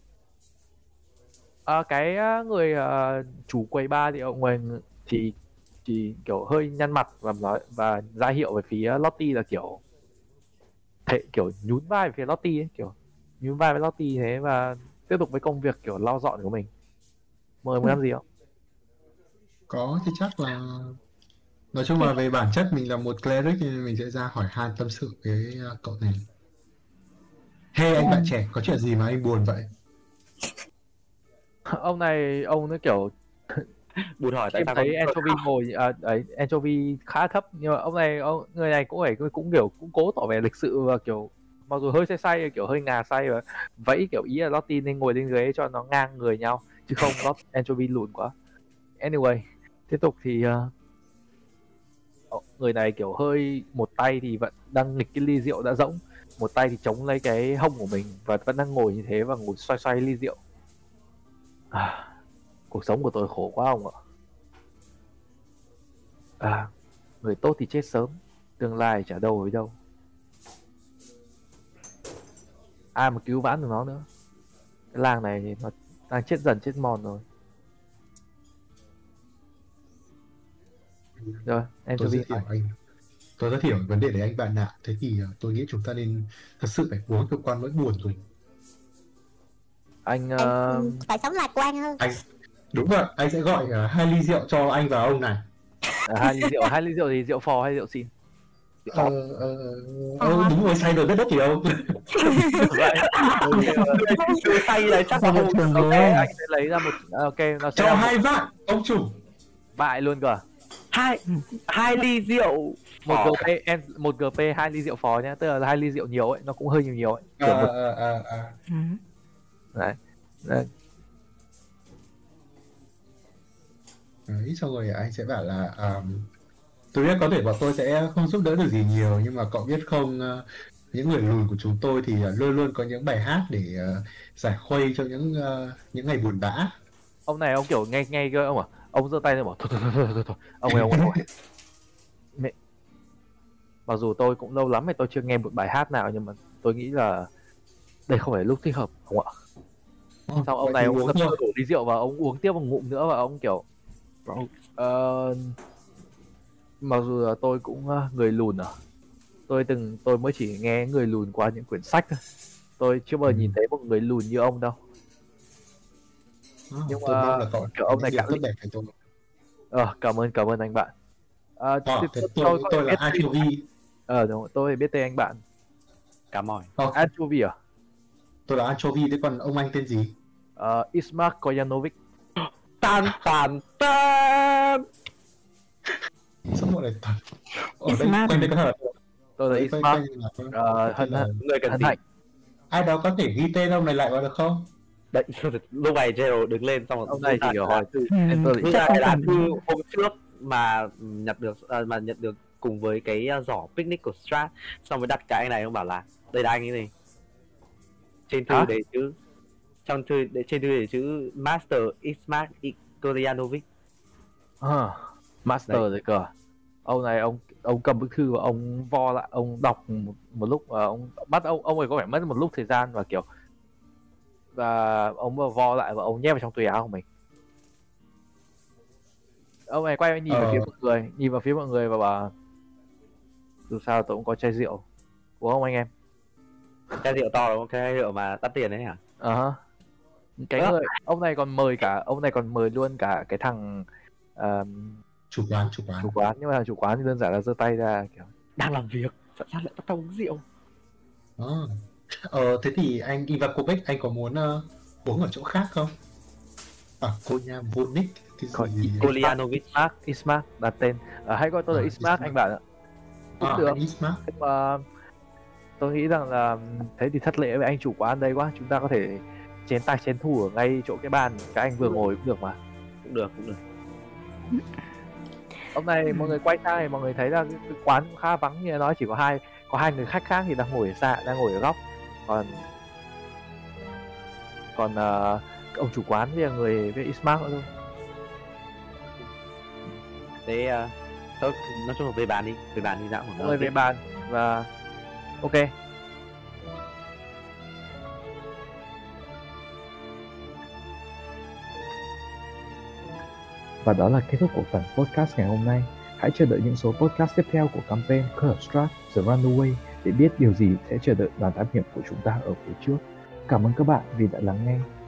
Cái người chủ quầy bar thì ông ấy thì kiểu hơi nhăn mặt và nói và ra hiệu về phía Lottie là kiểu thế, kiểu nhún vai về phía Lottie ấy, kiểu nhún vai với Lottie thế và tiếp tục với công việc kiểu lau dọn của mình. Mời muốn làm gì không? Có thì chắc là nói chung là về bản chất mình là một cleric nên mình sẽ ra hỏi han tâm sự với cậu này. Hey anh bạn trẻ, có chuyện gì mà anh buồn vậy? Ông này, ông nó kiểu buồn hỏi tại sao thấy Anchovy ngồi ấy, Anchovy khá thấp nhưng mà người này cũng phải cũng cố tỏ vẻ lịch sự và kiểu mặc dù hơi say kiểu hơi ngà say và vẫy kiểu ý là Lottie nên ngồi lên ghế cho nó ngang người nhau chứ không nó Anchovy lùn quá. Anyway, tiếp tục thì người này kiểu hơi một tay thì vẫn đang nghịch cái ly rượu đã rỗng, một tay thì chống lấy cái hông của mình và vẫn đang ngồi như thế và ngồi xoay ly rượu. Cuộc sống của tôi khổ quá ông ạ. Người tốt thì chết sớm, tương lai chả đâu với đâu. Ai mà cứu vãn được nó nữa. Cái làng này thì nó đang chết dần chết mòn rồi. Rồi, em tôi giới thiệu anh. Tôi giới thiệu vấn đề để anh bạn ạ. Thế thì tôi nghĩ chúng ta nên thật sự phải uống cho quan nỗi buồn rồi. Anh phải sống lại của anh hơn. Anh đúng rồi, anh sẽ gọi 2 ly rượu cho anh và ông này. 2 ly rượu thì rượu phò hay rượu xịn? Đúng rồi, say rồi rất đất thì ông. Tôi say này chắc là ok, anh sẽ lấy ra một ok. Cho 2 vại, ông chủ. Vại luôn cơ. 2 ly rượu một GP 2 ly rượu phò nhá, tức là 2 ly rượu nhiều ấy, nó cũng hơi nhiều ấy. Đấy, xong rồi anh sẽ bảo là tôi biết có thể bọn tôi sẽ không giúp đỡ được gì nhiều, nhưng mà cậu biết không, những người lùn của chúng tôi thì luôn luôn có những bài hát để giải khuây cho những ngày buồn bã. Ông này ông kiểu ngay cơ ông à, ông giơ tay lên bảo thôi, ông ơi ông ơi Mặc dù tôi cũng lâu lắm mà tôi chưa nghe một bài hát nào, nhưng mà tôi nghĩ là đây không phải lúc thích hợp, không ạ? Xong ông này uống đổ đi rượu và ông uống tiếp một ngụm nữa và ông kiểu mặc dù là tôi cũng người lùn à, tôi mới chỉ nghe người lùn qua những quyển sách thôi, tôi chưa bao giờ nhìn thấy một người lùn như ông đâu. Nhưng mà kiểu ông này cảm ơn anh bạn. Tôi là Anchovy. Đúng, tôi biết tên anh bạn. Cảm ơn. Anchovy à? Tôi là Anchovy, thế còn ông anh tên gì? Ismark Kolyanovich. Tan. Sao mọi người toàn? Quên tên thật. Tôi là Ismark. Người cần hạnh. Ai đó có thể ghi tên ông này lại vào được không? Đấy, lúc này Gerald đứng lên xong rồi ông này chỉ kiểu hỏi từ lúc này là thư hôm trước mà nhận được cùng với cái giỏ picnic của Strahd, xong mới đặt cái anh này, ông bảo là đây là anh ấy này. Trên thư để chữ Master Ismark Kolyanovich. Master đấy cơ. Ông này ông cầm bức thư và ông vo lại, ông đọc một lúc, ông bắt ông ấy có vẻ mất một lúc thời gian và kiểu và ông vo lại và ông nhét vào trong túi áo của mình. Ông này quay nhìn vào phía mọi người và bảo dù sao tôi cũng có chai rượu, uống không anh em? Chai rượu to đúng không? Chai rượu mà đắt tiền đấy hả? Ông này còn mời luôn cả cái thằng chủ quán, nhưng mà thằng chủ quán thì đơn giản là giơ tay ra kiểu đang làm việc, sẵn sàng lại bắt tao uống rượu. Thế thì anh Ivakovic, anh có muốn uống ở chỗ khác không? Cô nhà Vonic thì Kolyanovich Ismark đặt tên. Hãy gọi tôi là Ismark anh bạn ạ. Được. Ismark. Tôi nghĩ rằng là thế thì thất lễ với anh chủ quán đây quá, chúng ta có thể chén tay chén thủ ở ngay chỗ cái bàn các anh vừa ngồi cũng được mà. Cũng được. Hôm nay mọi người quay sang thì mọi người thấy là cái quán cũng khá vắng, như nói chỉ có hai người khách khác thì đang ngồi ở góc, còn ông chủ quán thì là người với Ismark nữa thôi. Thế tôi nói chung là về bàn đi dạo của nó. Người về bàn và ok. Và đó là kết thúc của phần podcast ngày hôm nay. Hãy chờ đợi những số podcast tiếp theo của campaign Curse of Strahd The Runaway để biết điều gì sẽ chờ đợi đoàn thám hiểm của chúng ta ở phía trước. Cảm ơn các bạn vì đã lắng nghe.